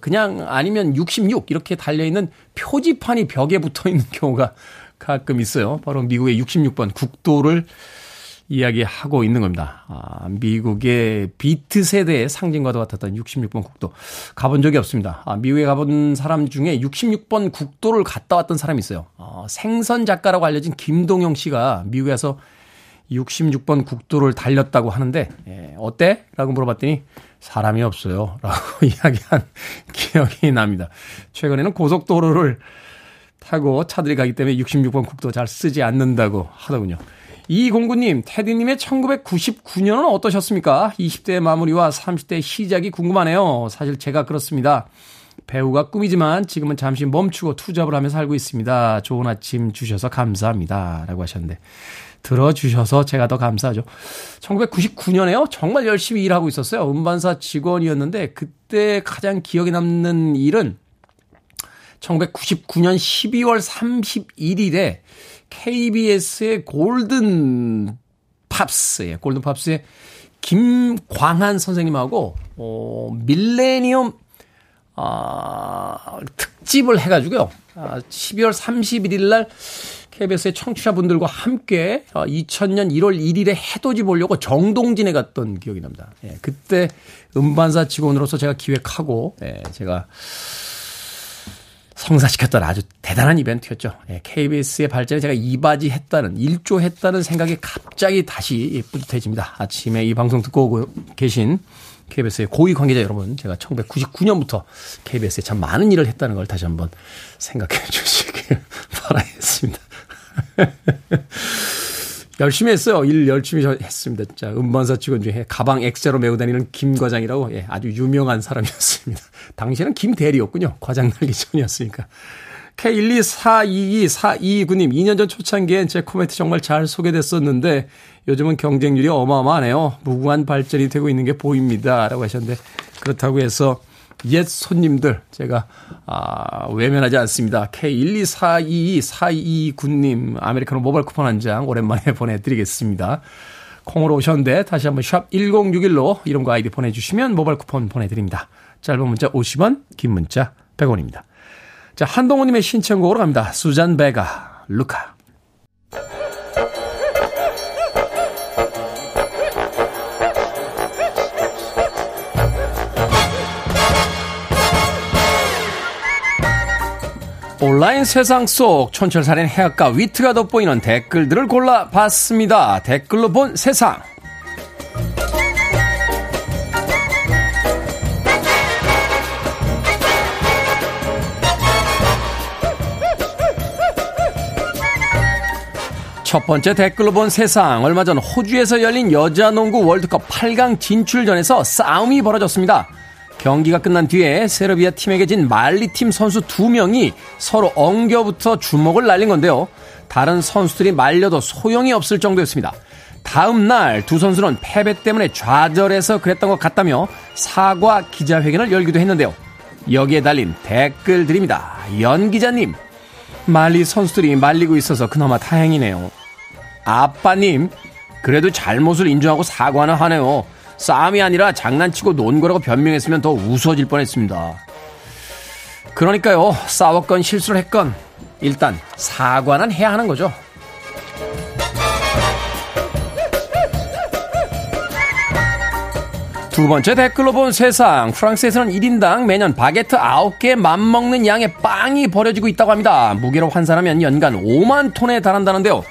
그냥 아니면 육십육 이렇게 달려있는 표지판이 벽에 붙어있는 경우가 가끔 있어요. 바로 미국의 육십육 번 국도를 이야기하고 있는 겁니다. 아, 미국의 비트 세대의 상징과도 같았던 육십육 번 국도. 가본 적이 없습니다. 아, 미국에 가본 사람 중에 육십육 번 국도를 갔다 왔던 사람이 있어요. 아, 생선 작가라고 알려진 김동영 씨가 미국에서 육십육 번 국도를 달렸다고 하는데, 예, 어때? 라고 물어봤더니 사람이 없어요 라고 이야기한 기억이 납니다. 최근에는 고속도로를 타고 차들이 가기 때문에 육십육 번 국도 잘 쓰지 않는다고 하더군요. 이공구님, 테디님의 천구백구십구 년은 어떠셨습니까? 이십 대의 마무리와 삼십 대의 시작이 궁금하네요. 사실 제가 그렇습니다. 배우가 꿈이지만 지금은 잠시 멈추고 투잡을 하며 살고 있습니다. 좋은 아침 주셔서 감사합니다 라고 하셨는데, 들어주셔서 제가 더 감사하죠. 천구백구십구 년에요? 정말 열심히 일하고 있었어요. 음반사 직원이었는데, 그때 가장 기억에 남는 일은 천구백구십구 년 십이월 삼십일일에 케이비에스의 골든 팝스에, 골든 팝스의 김광한 선생님하고, 어, 밀레니엄, 아, 특집을 해가지고요. 아, 십이월 삼십일일날 케이비에스의 청취자분들과 함께 이천 년 일월 일일에 해돋이 보려고 정동진에 갔던 기억이 납니다. 예, 그때 음반사 직원으로서 제가 기획하고, 예, 제가 성사시켰던 아주 대단한 이벤트였죠. 예, 케이비에스의 발전에 제가 이바지했다는, 일조했다는 생각이 갑자기 다시 뿌듯해집니다. 아침에 이 방송 듣고 오고 계신 케이비에스의 고위 관계자 여러분, 제가 천구백구십구 년부터 케이비에스에 참 많은 일을 했다는 걸 다시 한번 생각해 주시길 바라겠습니다. 열심히 했어요. 일 열심히 했습니다. 진짜 음반사 직원 중에 가방 액자로 메고 다니는 김 과장이라고, 예, 아주 유명한 사람이었습니다. 당시에는 김 대리였군요. 과장 날기 전이었으니까. 케이 일이사이이사이이구님, 이 년 전 초창기엔 제 코멘트 정말 잘 소개됐었는데 요즘은 경쟁률이 어마어마하네요. 무궁한 발전이 되고 있는 게 보입니다 라고 하셨는데, 그렇다고 해서 옛 손님들 제가 아, 외면하지 않습니다. 케이 일이사이이사이이구님 아메리카노 모바일 쿠폰 한 장 오랜만에 보내드리겠습니다. 콩으로 오셨는데 다시 한번 샵 일공육일로 이름과 아이디 보내주시면 모바일 쿠폰 보내드립니다. 짧은 문자 오십 원, 긴 문자 백 원입니다. 자, 한동훈님의 신청곡으로 갑니다. 수잔 베가, 루카. 온라인 세상 속 촌철살인 해학과 위트가 돋보이는 댓글들을 골라봤습니다. 댓글로 본 세상. 첫 번째 댓글로 본 세상. 얼마 전 호주에서 열린 여자농구 월드컵 팔 강 진출전에서 싸움이 벌어졌습니다. 경기가 끝난 뒤에 세르비아 팀에게 진 말리팀 선수 두 명이 서로 엉겨붙어 주먹을 날린 건데요. 다른 선수들이 말려도 소용이 없을 정도였습니다. 다음 날 두 선수는 패배 때문에 좌절해서 그랬던 것 같다며 사과 기자회견을 열기도 했는데요. 여기에 달린 댓글들입니다. 연기자님, 말리 선수들이 말리고 있어서 그나마 다행이네요. 아빠님, 그래도 잘못을 인정하고 사과는 하네요. 싸움이 아니라 장난치고 논 거라고 변명했으면 더 우스워질 뻔했습니다. 그러니까요, 싸웠건 실수를 했건 일단 사과는 해야 하는 거죠. 두 번째 댓글로 본 세상. 프랑스에서는 일 인당 매년 바게트 아홉 개 맘먹는 양의 빵이 버려지고 있다고 합니다. 무게로 환산하면 연간 오만 톤에 달한다는데요.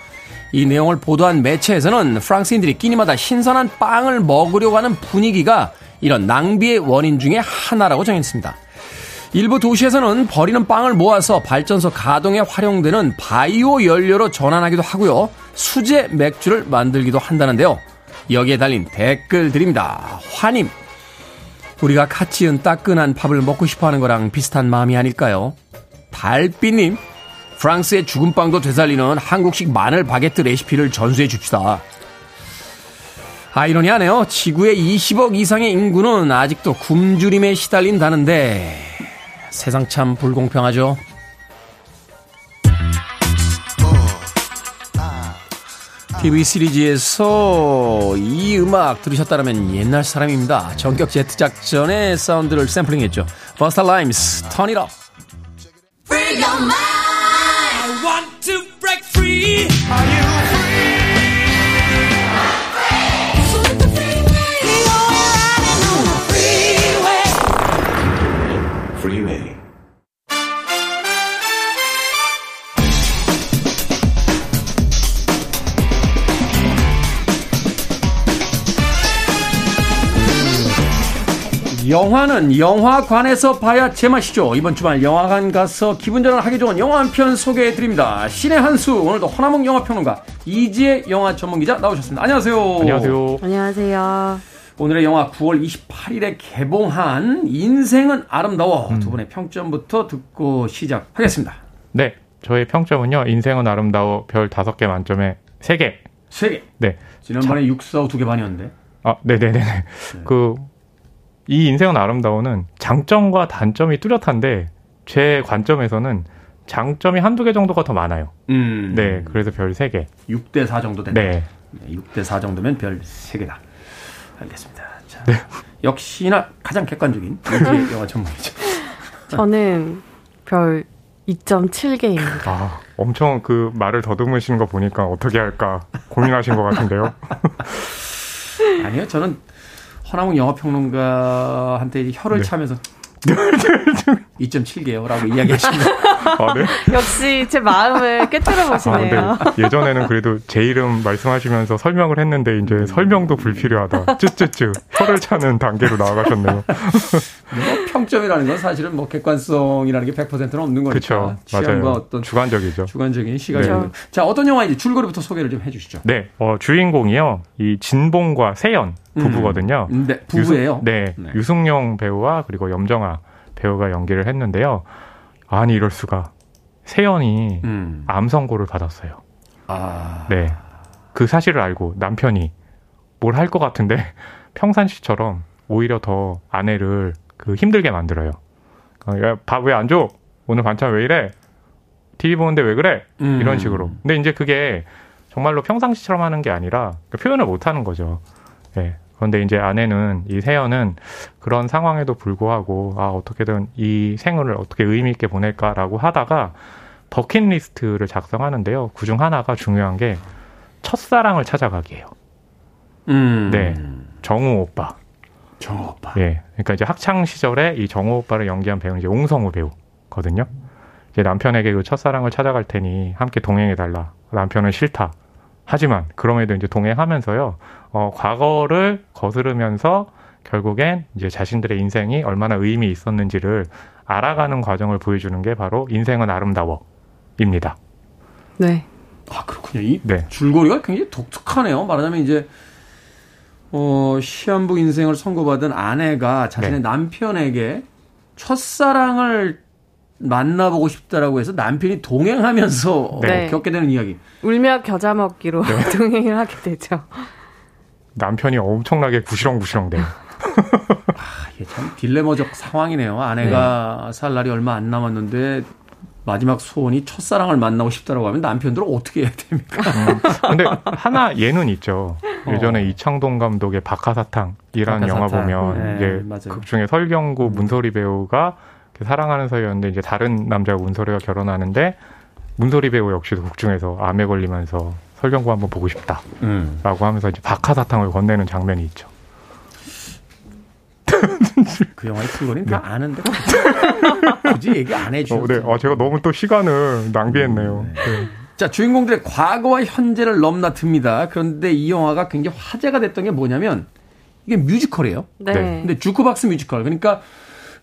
이 내용을 보도한 매체에서는 프랑스인들이 끼니마다 신선한 빵을 먹으려고 하는 분위기가 이런 낭비의 원인 중에 하나라고 정했습니다. 일부 도시에서는 버리는 빵을 모아서 발전소 가동에 활용되는 바이오 연료로 전환하기도 하고요. 수제 맥주를 만들기도 한다는데요. 여기에 달린 댓글들입니다. 화님, 우리가 갓 지은 따끈한 밥을 먹고 싶어하는 거랑 비슷한 마음이 아닐까요? 달빛님, 프랑스의 죽은 빵도 되살리는 한국식 마늘 바게트 레시피를 전수해 줍시다. 아이러니하네요. 지구의 이십억 이상의 인구는 아직도 굶주림에 시달린다는데 세상 참 불공평하죠. 티비 시리즈에서 이 음악 들으셨다면 옛날 사람입니다. 전격 제트 작전의 사운드를 샘플링했죠. 버스타 라임스, Turn It Up. Free your mind. 영화는 영화관에서 봐야 제맛이죠. 이번 주말 영화관 가서 기분 전환하기 좋은 영화 한 편 소개해드립니다. 신의 한수, 오늘도 허남웅 영화평론가, 이지혜 영화 전문기자 나오셨습니다. 안녕하세요. 안녕하세요. 안녕하세요. 오늘의 영화 구월 이십팔일에 개봉한 인생은 아름다워. 음. 두 분의 평점부터 듣고 시작하겠습니다. 네. 저의 평점은요. 인생은 아름다워 별 다섯 개 만점에 세 개. 세 개? 네. 지난번에 자, 육, 사, 오, 두 개 반이었는데. 아, 네네네. 네. 그... 이 인생은 아름다워는 장점과 단점이 뚜렷한데 제 관점에서는 장점이 한두 개 정도가 더 많아요. 음. 네, 그래서 별 세 개. 육 대 사 정도 된다. 네. 육 대 사 정도면 별 세 개다. 알겠습니다. 자, 네. 역시나 가장 객관적인 영화 전문이죠. 저는 별 이 점 칠 개입니다. 아, 엄청 그 말을 더듬으신 거 보니까 어떻게 할까 고민하신 것 같은데요. 아니요, 저는 허남웅 영화평론가한테 혀를 네. 차면서 이 점 칠 개요 라고 이야기하시네요. 아, 네? 역시 제 마음을 꿰뚫어 보시네요. 아, 네. 예전에는 그래도 제 이름 말씀하시면서 설명을 했는데 이제 설명도 불필요하다. 쯔쯔쯔 혀를 차는 단계로 나아가셨네요. 뭐 평점이라는 건 사실은 뭐 객관성이라는 게 백 퍼센트는 없는 거니까. 그쵸, 맞아요. 어떤 주관적이죠. 주관적인 시각이죠. 네. 자, 어떤 영화인지 줄거리부터 소개를 좀 해주시죠. 네, 어, 주인공이요. 이 진봉과 세연 부부거든요. 음, 네, 부부예요. 유승, 네, 네, 류승룡 배우와 그리고 염정아 배우가 연기를 했는데요. 아니 이럴 수가. 세연이 음. 암 선고를 받았어요. 아, 네, 그 사실을 알고 남편이 뭘 할 것 같은데 평상시처럼 오히려 더 아내를 그 힘들게 만들어요. 밥 왜 안 줘? 오늘 반찬 왜 이래? 티비 보는데 왜 그래? 음. 이런 식으로. 근데 이제 그게 정말로 평상시처럼 하는 게 아니라 표현을 못 하는 거죠. 네. 그런데 이제 아내는, 이 세연은 그런 상황에도 불구하고, 아, 어떻게든 이 생을 어떻게 의미있게 보낼까라고 하다가 버킷리스트를 작성하는데요. 그중 하나가 중요한 게 첫사랑을 찾아가기예요. 음. 네. 정우 오빠. 정우 오빠. 예. 네. 그러니까 이제 학창시절에 이 정우 오빠를 연기한 배우는 이제 옹성우 배우거든요. 이제 남편에게 그 첫사랑을 찾아갈 테니 함께 동행해달라. 남편은 싫다. 하지만 그럼에도 이제 동행하면서요, 어, 과거를 거스르면서 결국엔 이제 자신들의 인생이 얼마나 의미 있었는지를 알아가는 과정을 보여주는 게 바로 인생은 아름다워입니다. 네. 아, 그렇군요. 이 네. 줄거리가 굉장히 독특하네요. 말하자면 이제 어, 시한부 인생을 선고받은 아내가 자신의 네. 남편에게 첫사랑을 만나보고 싶다라고 해서 남편이 동행하면서 네. 어, 겪게 되는 이야기. 울며 겨자 먹기로 네. 동행을 하게 되죠. 남편이 엄청나게 구시렁구시렁대요. 아, 이게 참 딜레마적 상황이네요. 아내가 네. 살 날이 얼마 안 남았는데 마지막 소원이 첫사랑을 만나고 싶다라고 하면 남편들은 어떻게 해야 됩니까? 근데 하나 예는 있죠. 예전에 어. 이창동 감독의 박하사탕이라는 박하사탕. 영화 보면 네, 이제 맞아요. 극 중에 설경구 문소리 배우가 사랑하는 사이였는데 이제 다른 남자하고 문소리가 결혼하는데 문소리 배우 역시도 극 중에서 암에 걸리면서 설경구 한번 보고 싶다라고 음. 하면서 이제 박하사탕을 건네는 장면이 있죠. 그 영화의 풀거리는 네. 다 아는데 굳이 얘기 안 해주셨죠. 어, 네. 아, 제가 너무 또 시간을 낭비했네요. 네. 네. 자, 주인공들의 과거와 현재를 넘나듭니다. 그런데 이 영화가 굉장히 화제가 됐던 게 뭐냐면 이게 뮤지컬이에요. 네. 근데 주크박스 뮤지컬. 그러니까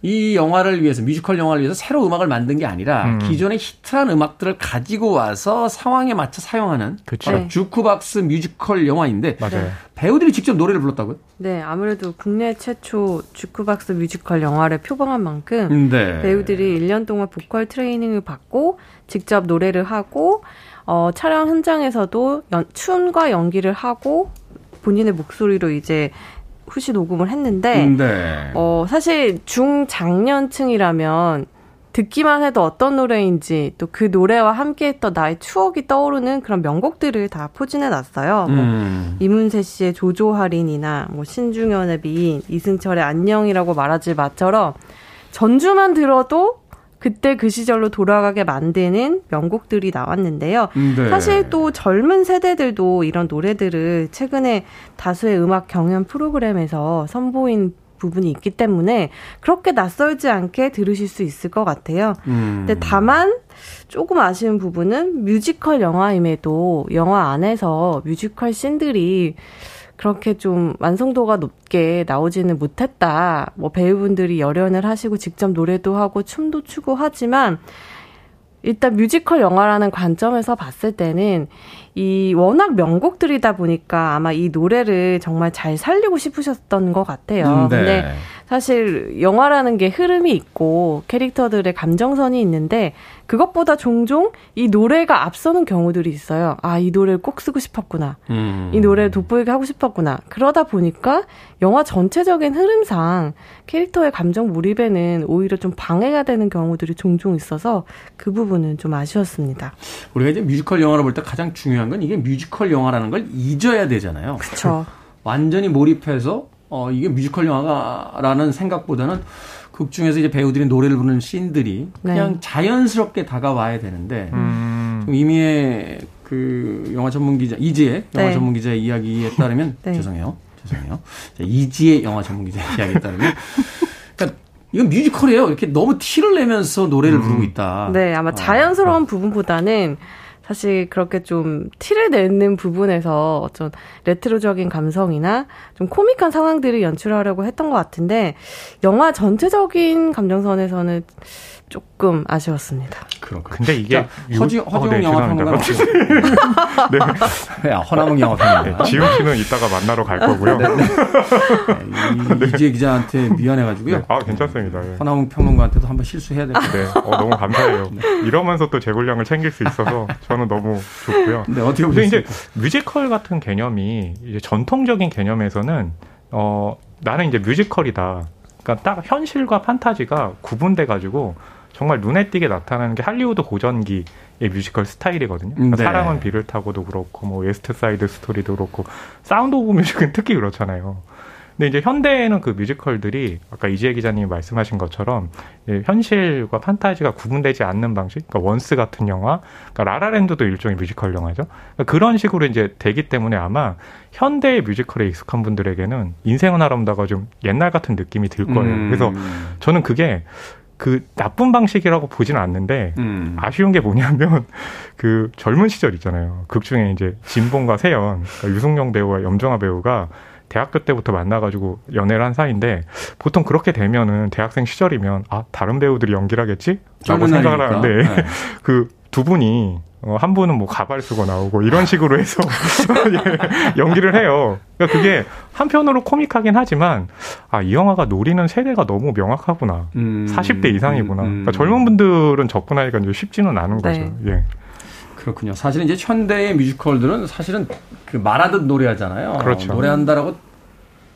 이 영화를 위해서, 뮤지컬 영화를 위해서 새로 음악을 만든 게 아니라 음. 기존의 히트한 음악들을 가지고 와서 상황에 맞춰 사용하는 네. 주크박스 뮤지컬 영화인데 맞아요. 배우들이 직접 노래를 불렀다고요? 네, 아무래도 국내 최초 주크박스 뮤지컬 영화를 표방한 만큼 네. 배우들이 일 년 동안 보컬 트레이닝을 받고 직접 노래를 하고 어, 촬영 현장에서도 연, 춤과 연기를 하고 본인의 목소리로 이제 후시 녹음을 했는데 네. 어, 사실 중장년층이라면 듣기만 해도 어떤 노래인지 또 그 노래와 함께했던 나의 추억이 떠오르는 그런 명곡들을 다 포진해놨어요. 음. 뭐, 이문세 씨의 조조할인이나 뭐 신중현의 미인, 이승철의 안녕이라고 말하지 마처럼 전주만 들어도 그때 그 시절로 돌아가게 만드는 명곡들이 나왔는데요. 네. 사실 또 젊은 세대들도 이런 노래들을 최근에 다수의 음악 경연 프로그램에서 선보인 부분이 있기 때문에 그렇게 낯설지 않게 들으실 수 있을 것 같아요. 음. 근데 다만 조금 아쉬운 부분은 뮤지컬 영화임에도 영화 안에서 뮤지컬 씬들이 그렇게 좀 완성도가 높게 나오지는 못했다. 뭐 배우분들이 열연을 하시고 직접 노래도 하고 춤도 추고 하지만 일단 뮤지컬 영화라는 관점에서 봤을 때는 이 워낙 명곡들이다 보니까 아마 이 노래를 정말 잘 살리고 싶으셨던 것 같아요. 네. 근데 사실 영화라는 게 흐름이 있고 캐릭터들의 감정선이 있는데 그것보다 종종 이 노래가 앞서는 경우들이 있어요. 아, 이 노래를 꼭 쓰고 싶었구나. 음. 이 노래를 돋보이게 하고 싶었구나. 그러다 보니까 영화 전체적인 흐름상 캐릭터의 감정 몰입에는 오히려 좀 방해가 되는 경우들이 종종 있어서 그 부분은 좀 아쉬웠습니다. 우리가 이제 뮤지컬 영화를 볼 때 가장 중요한 건 이게 뮤지컬 영화라는 걸 잊어야 되잖아요. 그렇죠. 완전히 몰입해서 어, 이게 뮤지컬 영화라는 생각보다는 극 중에서 이제 배우들이 노래를 부르는 씬들이 그냥 네. 자연스럽게 다가와야 되는데, 음. 이미의 그 영화 전문 기자, 이지혜 영화 네. 전문 기자의 이야기에 따르면, 네. 죄송해요. 죄송해요. 자, 이지혜 영화 전문 기자의 이야기에 따르면, 그러니까 이건 뮤지컬이에요. 이렇게 너무 티를 내면서 노래를 음. 부르고 있다. 네, 아마 자연스러운 어. 부분보다는 사실 그렇게 좀 티를 내는 부분에서 어떤 레트로적인 감성이나 좀 코믹한 상황들을 연출하려고 했던 것 같은데 영화 전체적인 감정선에서는 조금 아쉬웠습니다. 그렇군요. 근데 이게 유... 허지, 허지웅 어, 네, 영화평론가 네. 허남웅 영화평론가 네, 지웅 씨는 이따가 만나러 갈 거고요. 네, 네. 네, 이, 네. 이지혜 기자한테 미안해가지고요. 네. 아, 괜찮습니다. 네. 허남웅 평론가한테도 한번 실수해야 됩니다. 네. 어, 너무 감사해요. 네. 이러면서 또 제 분량을 챙길 수 있어서 저는 너무 좋고요. 네, 어떻게 보셨습니까? 근데 이제 뮤지컬 같은 개념이 이제 전통적인 개념에서는 어, 나는 이제 뮤지컬이다. 그러니까 딱 현실과 판타지가 구분돼가지고 정말 눈에 띄게 나타나는 게 할리우드 고전기의 뮤지컬 스타일이거든요. 그러니까 네. 사랑은 비를 타고도 그렇고 뭐 웨스트사이드 스토리도 그렇고 사운드 오브 뮤직은 특히 그렇잖아요. 근데 이제 현대에는 그 뮤지컬들이 아까 이지혜 기자님이 말씀하신 것처럼 현실과 판타지가 구분되지 않는 방식, 그러니까 원스 같은 영화, 그러니까 라라랜드도 일종의 뮤지컬 영화죠. 그러니까 그런 식으로 이제 되기 때문에 아마 현대의 뮤지컬에 익숙한 분들에게는 인생은 아름다워가 좀 옛날 같은 느낌이 들 거예요. 음. 그래서 저는 그게 그 나쁜 방식이라고 보지는 않는데 음. 아쉬운 게 뭐냐면 그 젊은 시절 있잖아요. 극 중에 이제 진봉과 세연, 그러니까 유승룡 배우와 염정아 배우가 대학교 때부터 만나가지고 연애를 한 사이인데 보통 그렇게 되면은 대학생 시절이면 아 다른 배우들이 연기를 하겠지라고 생각을 하는데 네. 그 두 분이 어, 한 분은 뭐 가발 쓰고 나오고 이런 식으로 해서 예, 연기를 해요. 그러니까 그게 한편으로 코믹하긴 하지만 아, 이 영화가 노리는 세대가 너무 명확하구나. 음, 사십 대 이상이구나. 음, 음. 그러니까 젊은 분들은 접근하기가 이제 쉽지는 않은 네. 거죠. 예. 그렇군요. 사실은 이제 현대의 뮤지컬들은 사실은 그 말하듯 노래하잖아요. 그렇죠. 노래한다라고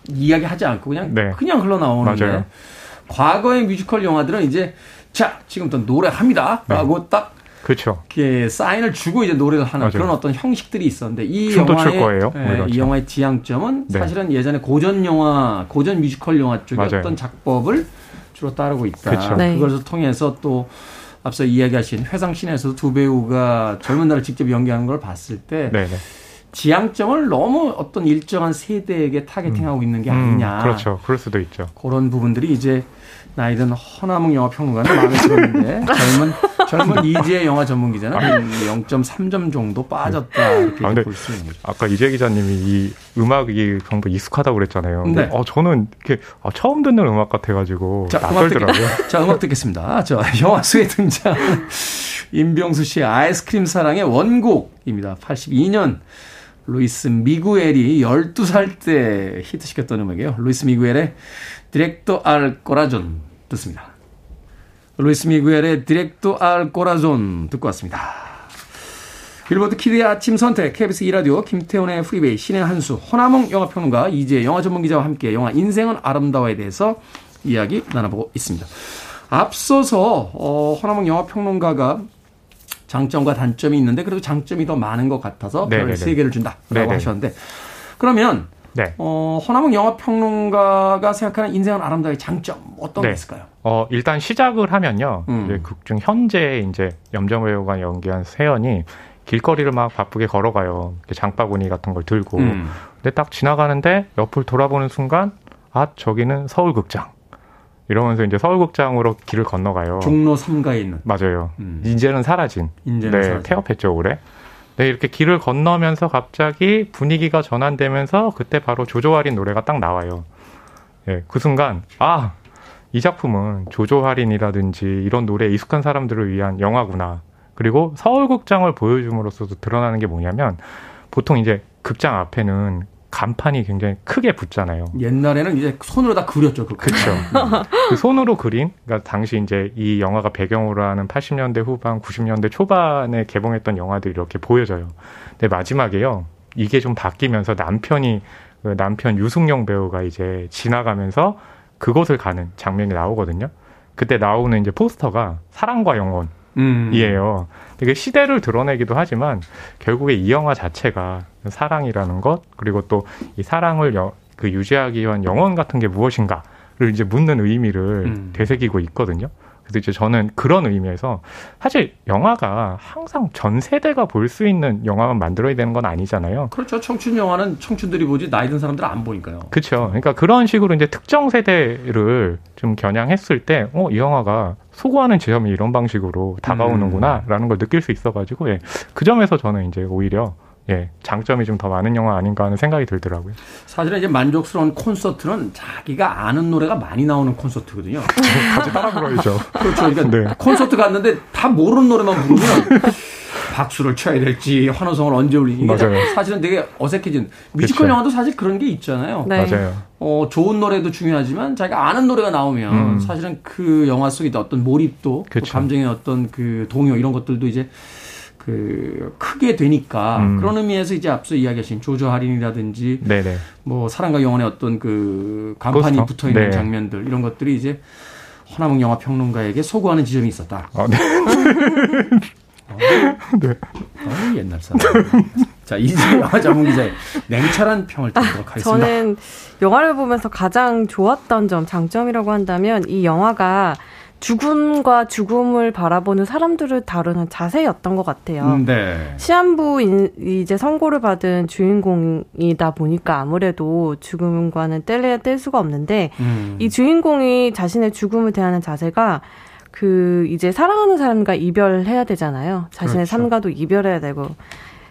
이야기하지 않고 그냥 네. 그냥 흘러나오는데 맞아요. 과거의 뮤지컬 영화들은 이제 자 지금부터 노래합니다라고 네. 딱 그렇죠. 이렇게 사인을 주고 이제 노래를 하는 맞아요. 그런 어떤 형식들이 있었는데 이 영화의 거예요? 예, 그렇죠. 이 영화의 지향점은 네. 사실은 예전에 고전 영화, 고전 뮤지컬 영화 쪽의 맞아요. 어떤 작법을 주로 따르고 있다. 그렇죠. 네. 그것을 통해서 또 앞서 이야기하신 회상신에서도 두 배우가 젊은 날을 직접 연기하는 걸 봤을 때 네네. 지향점을 너무 어떤 일정한 세대에게 타겟팅하고 음. 있는 게 아니냐. 음, 그렇죠. 그럴 수도 있죠. 그런 부분들이 이제 나이든 허남웅 영화 평론가는 마음에 들었는데 젊은 젊은 이지혜 영화 전문 기자는 영 점 삼 점 정도 빠졌다 이렇게 아, 볼 수 있는. 아까 이지혜 기자님이 이 음악이 정말 익숙하다고 그랬잖아요. 네. 어 저는 이렇게 아, 처음 듣는 음악 같아가지고 낯설더라고요. 자 음악 듣겠습니다. 저 영화 속에 등장 임병수 씨의 아이스크림 사랑의 원곡입니다. 팔십이 년 루이스 미구엘이 열두 살 때 히트시켰던 음악이에요. 루이스 미구엘의 디렉토 알 코라존 듣습니다. 루이스 미구엘의 디렉토 알 코라존 듣고 왔습니다. 빌보드 키드의 아침 선택, 케이비에스 이 라디오, 김태훈의 프리베이, 신의 한수, 허남웅 영화평론가, 이지혜 영화전문기자와 함께 영화 인생은 아름다워에 대해서 이야기 나눠보고 있습니다. 앞서서 어, 허남웅 영화평론가가 장점과 단점이 있는데 그래도 장점이 더 많은 것 같아서 별 세 개를 준다라고 네네네. 하셨는데 그러면 네. 어, 허남웅 영화평론가가 생각하는 인생은 아름다워의 장점 어떤 네. 게 있을까요? 어, 일단 시작을 하면요. 음. 이제 극중 현재 이제 염정 배우가 연기한 세연이 길거리를 막 바쁘게 걸어가요. 장바구니 같은 걸 들고. 음. 근데 딱 지나가는데 옆을 돌아보는 순간 아 저기는 서울극장. 이러면서 이제 서울극장으로 길을 건너가요. 종로 삼가에 있는. 맞아요. 음. 인제는 사라진. 인제는 네, 사라진. 폐업했죠 올해. 네, 이렇게 길을 건너면서 갑자기 분위기가 전환되면서 그때 바로 조조할인 노래가 딱 나와요. 예, 그 순간 아, 이 작품은 조조할인이라든지 이런 노래에 익숙한 사람들을 위한 영화구나. 그리고 서울극장을 보여줌으로써도 드러나는 게 뭐냐면 보통 이제 극장 앞에는 간판이 굉장히 크게 붙잖아요. 옛날에는 이제 손으로 다 그렸죠. 그렇죠. 그 손으로 그린, 그러니까 당시 이제 이 영화가 배경으로 하는 팔십 년대 후반, 구십 년대 초반에 개봉했던 영화들이 이렇게 보여져요. 근데 마지막에요. 이게 좀 바뀌면서 남편이, 남편 류승룡 배우가 이제 지나가면서 그곳을 가는 장면이 나오거든요. 그때 나오는 이제 포스터가 사랑과 영혼. 음. 이에요. 되게 시대를 드러내기도 하지만 결국에 이 영화 자체가 사랑이라는 것 그리고 또 이 사랑을 여, 그 유지하기 위한 영혼 같은 게 무엇인가를 이제 묻는 의미를 음. 되새기고 있거든요. 그래서 이제 저는 그런 의미에서 사실 영화가 항상 전 세대가 볼 수 있는 영화만 만들어야 되는 건 아니잖아요. 그렇죠. 청춘 영화는 청춘들이 보지 나이 든 사람들은 안 보니까요. 그렇죠. 그러니까 그런 식으로 이제 특정 세대를 좀 겨냥했을 때 어, 이 영화가 소구하는 지점이 이런 방식으로 다가오는구나라는 걸 느낄 수 있어가지고 예. 그 점에서 저는 이제 오히려 예, 장점이 좀 더 많은 영화 아닌가 하는 생각이 들더라고요. 사실은 이제 만족스러운 콘서트는 자기가 아는 노래가 많이 나오는 콘서트거든요. 같이 따라 불러야죠. 그렇죠. 그러니까 네. 콘서트 갔는데 다 모르는 노래만 부르면 박수를 쳐야 될지 환호성을 언제 울리니 사실은 되게 어색해진 뮤지컬 그쵸. 영화도 사실 그런 게 있잖아요. 네. 맞아요. 어, 좋은 노래도 중요하지만 자기가 아는 노래가 나오면 음. 사실은 그 영화 속에 어떤 몰입도 그 감정의 어떤 그 동요 이런 것들도 이제 그 크게 되니까 음. 그런 의미에서 이제 앞서 이야기하신 조조할인이라든지 네네. 뭐 사랑과 영혼의 어떤 그 간판이 포스터? 붙어 있는 네. 장면들 이런 것들이 이제 허남웅 영화 평론가에게 소구하는 지점이 있었다. 아, 네. 어, 네. 어, 옛날 사람. 자, 이제 영화 전문 기자의 냉철한 평을 듣도록 하겠습니다. 저는 영화를 보면서 가장 좋았던 점, 장점이라고 한다면 이 영화가 죽음과 죽음을 바라보는 사람들을 다루는 자세였던 것 같아요. 음, 네. 시한부 인, 이제 선고를 받은 주인공이다 보니까 아무래도 죽음과는 뗄래야 뗄 수가 없는데 음. 이 주인공이 자신의 죽음을 대하는 자세가 그 이제 사랑하는 사람과 이별해야 되잖아요. 자신의 그렇죠. 삶과도 이별해야 되고.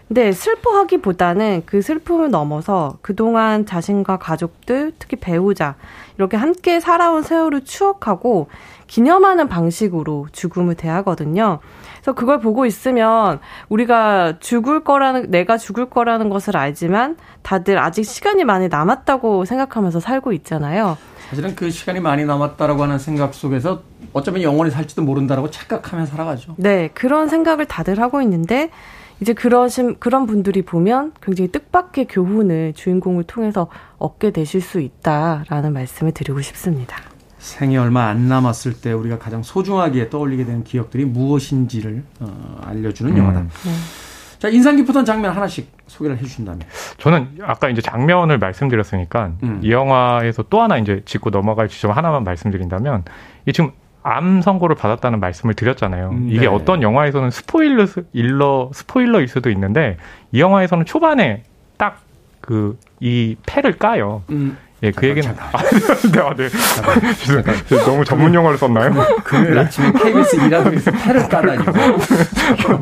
근데 슬퍼하기보다는 그 슬픔을 넘어서 그동안 자신과 가족들, 특히 배우자 이렇게 함께 살아온 세월을 추억하고 기념하는 방식으로 죽음을 대하거든요. 그래서 그걸 보고 있으면 우리가 죽을 거라는, 내가 죽을 거라는 것을 알지만 다들 아직 시간이 많이 남았다고 생각하면서 살고 있잖아요. 사실은 그 시간이 많이 남았다라고 하는 생각 속에서 어쩌면 영원히 살지도 모른다라고 착각하며 살아가죠. 네, 그런 생각을 다들 하고 있는데 이제 그러신, 그런 분들이 보면 굉장히 뜻밖의 교훈을 주인공을 통해서 얻게 되실 수 있다라는 말씀을 드리고 싶습니다. 생이 얼마 안 남았을 때 우리가 가장 소중하게 떠올리게 되는 기억들이 무엇인지를 어, 알려주는 음. 영화다. 네. 자, 인상 깊었던 장면 하나씩 소개를 해주신다면. 저는 아까 이제 장면을 말씀드렸으니까 음. 이 영화에서 또 하나 이제 짚고 넘어갈 지점 하나만 말씀드린다면 이 지금 암 선고를 받았다는 말씀을 드렸잖아요. 음, 이게 네. 어떤 영화에서는 스포일러, 일러, 스포일러일 수도 있는데 이 영화에서는 초반에 딱 그 이 패를 까요. 음. 예, 그 얘기는 아, 네, 아, 네. 잠깐, 잠깐. 너무 전문 용어를 썼나요? 금요일 아침에 케이비에스 이라면서 패를 따다니.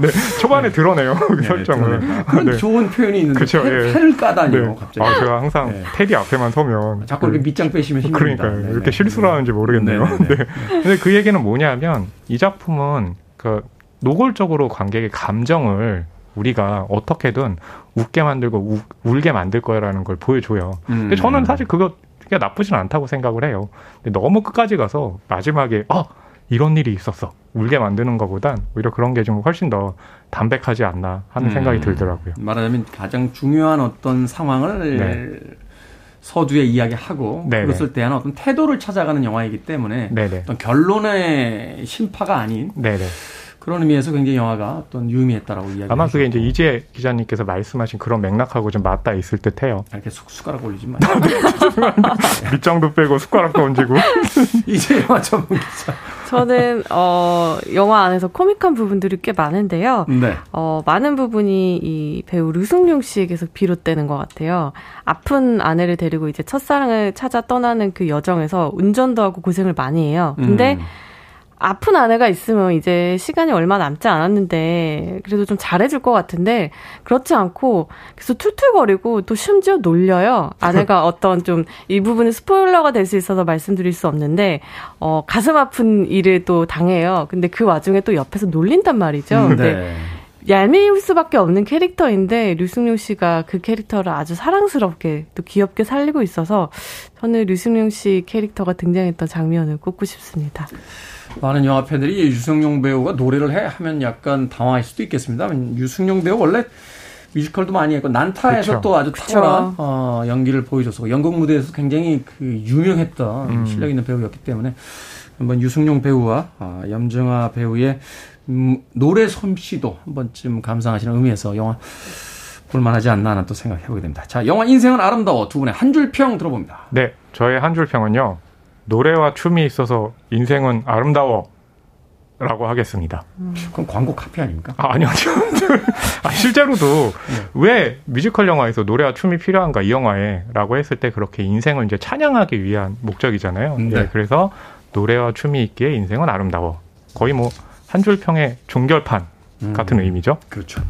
네, 초반에 네. 드러내요 네, 설정을. 네. 그런 네. 좋은 표현이 있는데 그쵸, 패, 예. 패를 까다니요. 네. 갑자기. 아, 제가 항상 네. 테디 앞에만 서면 자꾸 이렇게 밑장 빼시면 힘듭니다. 그러니까요. 네, 이렇게 네. 실수를 하는지 모르겠네요. 네, 네. 네. 근데 그 얘기는 뭐냐면 이 작품은 그 노골적으로 관객의 감정을 우리가 어떻게든 웃게 만들고 우, 울게 만들 거라는 걸 보여줘요. 음. 근데 저는 사실 그거 그게 나쁘진 않다고 생각을 해요. 근데 너무 끝까지 가서 마지막에 어 이런 일이 있었어 울게 만드는 것보단 오히려 그런 게 좀 훨씬 더 담백하지 않나 하는 음. 생각이 들더라고요. 말하자면 가장 중요한 어떤 상황을 네. 서두에 이야기하고 네네. 그것을 대한 어떤 태도를 찾아가는 영화이기 때문에 네네. 어떤 결론의 심파가 아닌 네네. 그런 의미에서 굉장히 영화가 어떤 유의미했다라고 이야기를 아마 그게 하셨고. 이제 이지혜 기자님께서 말씀하신 그런 맥락하고 좀 맞닿아 있을 듯해요. 이렇게 숟, 숟가락 올리지 마요. 밑장도 빼고 숟가락도 얹고. 이제 영화 전문 기자. 저는 어, 영화 안에서 코믹한 부분들이 꽤 많은데요. 네. 어, 많은 부분이 이 배우 류승룡 씨에게서 비롯되는 것 같아요. 아픈 아내를 데리고 이제 첫사랑을 찾아 떠나는 그 여정에서 운전도 하고 고생을 많이 해요. 근데 음. 아픈 아내가 있으면 이제 시간이 얼마 남지 않았는데 그래도 좀 잘해줄 것 같은데 그렇지 않고 계속 툴툴거리고 또 심지어 놀려요. 아내가 어떤 좀 이 부분은 스포일러가 될 수 있어서 말씀드릴 수 없는데 어, 가슴 아픈 일을 또 당해요. 근데 그 와중에 또 옆에서 놀린단 말이죠. 근데 네. 얄미울 수밖에 없는 캐릭터인데 류승룡 씨가 그 캐릭터를 아주 사랑스럽게 또 귀엽게 살리고 있어서 저는 류승룡 씨 캐릭터가 등장했던 장면을 꼽고 싶습니다. 많은 영화 팬들이 유승룡 배우가 노래를 해 하면 약간 당황할 수도 있겠습니다. 유승룡 배우 원래 뮤지컬도 많이 했고 난타에서 그쵸. 또 아주 탁월한 어, 연기를 보여줬었고 연극 무대에서 굉장히 그 유명했던 음. 실력 있는 배우였기 때문에 한번 유승룡 배우와 어, 염정아 배우의 음, 노래 솜씨도 한 번쯤 감상하시는 의미에서 영화 볼만하지 않나 하는 또 생각해보게 됩니다. 자, 영화 인생은 아름다워 두 분의 한 줄 평 들어봅니다. 네, 저의 한 줄 평은요. 노래와 춤이 있어서 인생은 아름다워 라고 하겠습니다. 음. 그럼 광고 카피 아닙니까? 아, 아니요. 아니요. 아, 실제로도 네. 왜 뮤지컬 영화에서 노래와 춤이 필요한가 이 영화에 라고 했을 때 그렇게 인생을 이제 찬양하기 위한 목적이잖아요. 네. 네, 그래서 노래와 춤이 있기에 인생은 아름다워. 거의 뭐 한 줄 평의 종결판 음. 같은 의미죠. 그렇죠.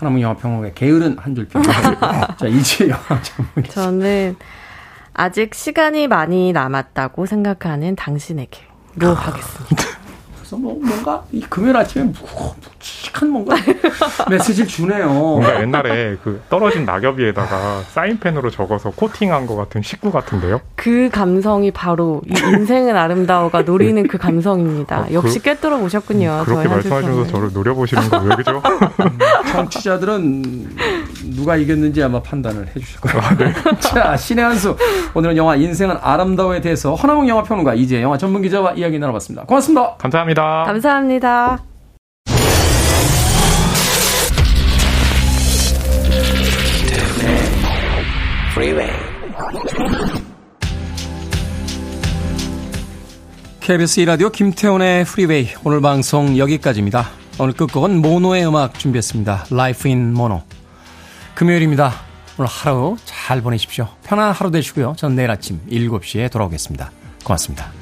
허남웅 영화평론가의 게으른 한 줄 평. 자, 이제 영화 전문이죠. 저는 아직 시간이 많이 남았다고 생각하는 당신에게 로 하겠습니다. 그래서 뭐 뭔가 이 금요일 아침에 묵직한 뭔가 메시지를 주네요. 뭔가 옛날에 그 떨어진 낙엽 위에다가 사인펜으로 적어서 코팅한 것 같은 식구 같은데요. 그 감성이 바로 이 인생은 아름다워가 노리는 그 감성입니다. 아, 그, 역시 꿰뚫어 보셨군요. 그렇게 말씀하시면서 저를 노려보시는 거 왜 그죠? 청취자들은 누가 이겼는지 아마 판단을 해주실 거예요. 아, 네. 자, 신의 한 수. 오늘은 영화 인생은 아름다워에 대해서 허남웅 영화평론가 이지혜 영화 전문기자와 이야기 나눠봤습니다. 고맙습니다. 감사합니다. 감사합니다. 케이비에스 이 라디오 김태훈의 프리웨이 오늘 방송 여기까지입니다. 오늘 끝곡은 모노의 음악 준비했습니다. Life in Mono. 금요일입니다. 오늘 하루 잘 보내십시오. 편안한 하루 되시고요. 저는 내일 아침 일곱 시에 돌아오겠습니다. 고맙습니다.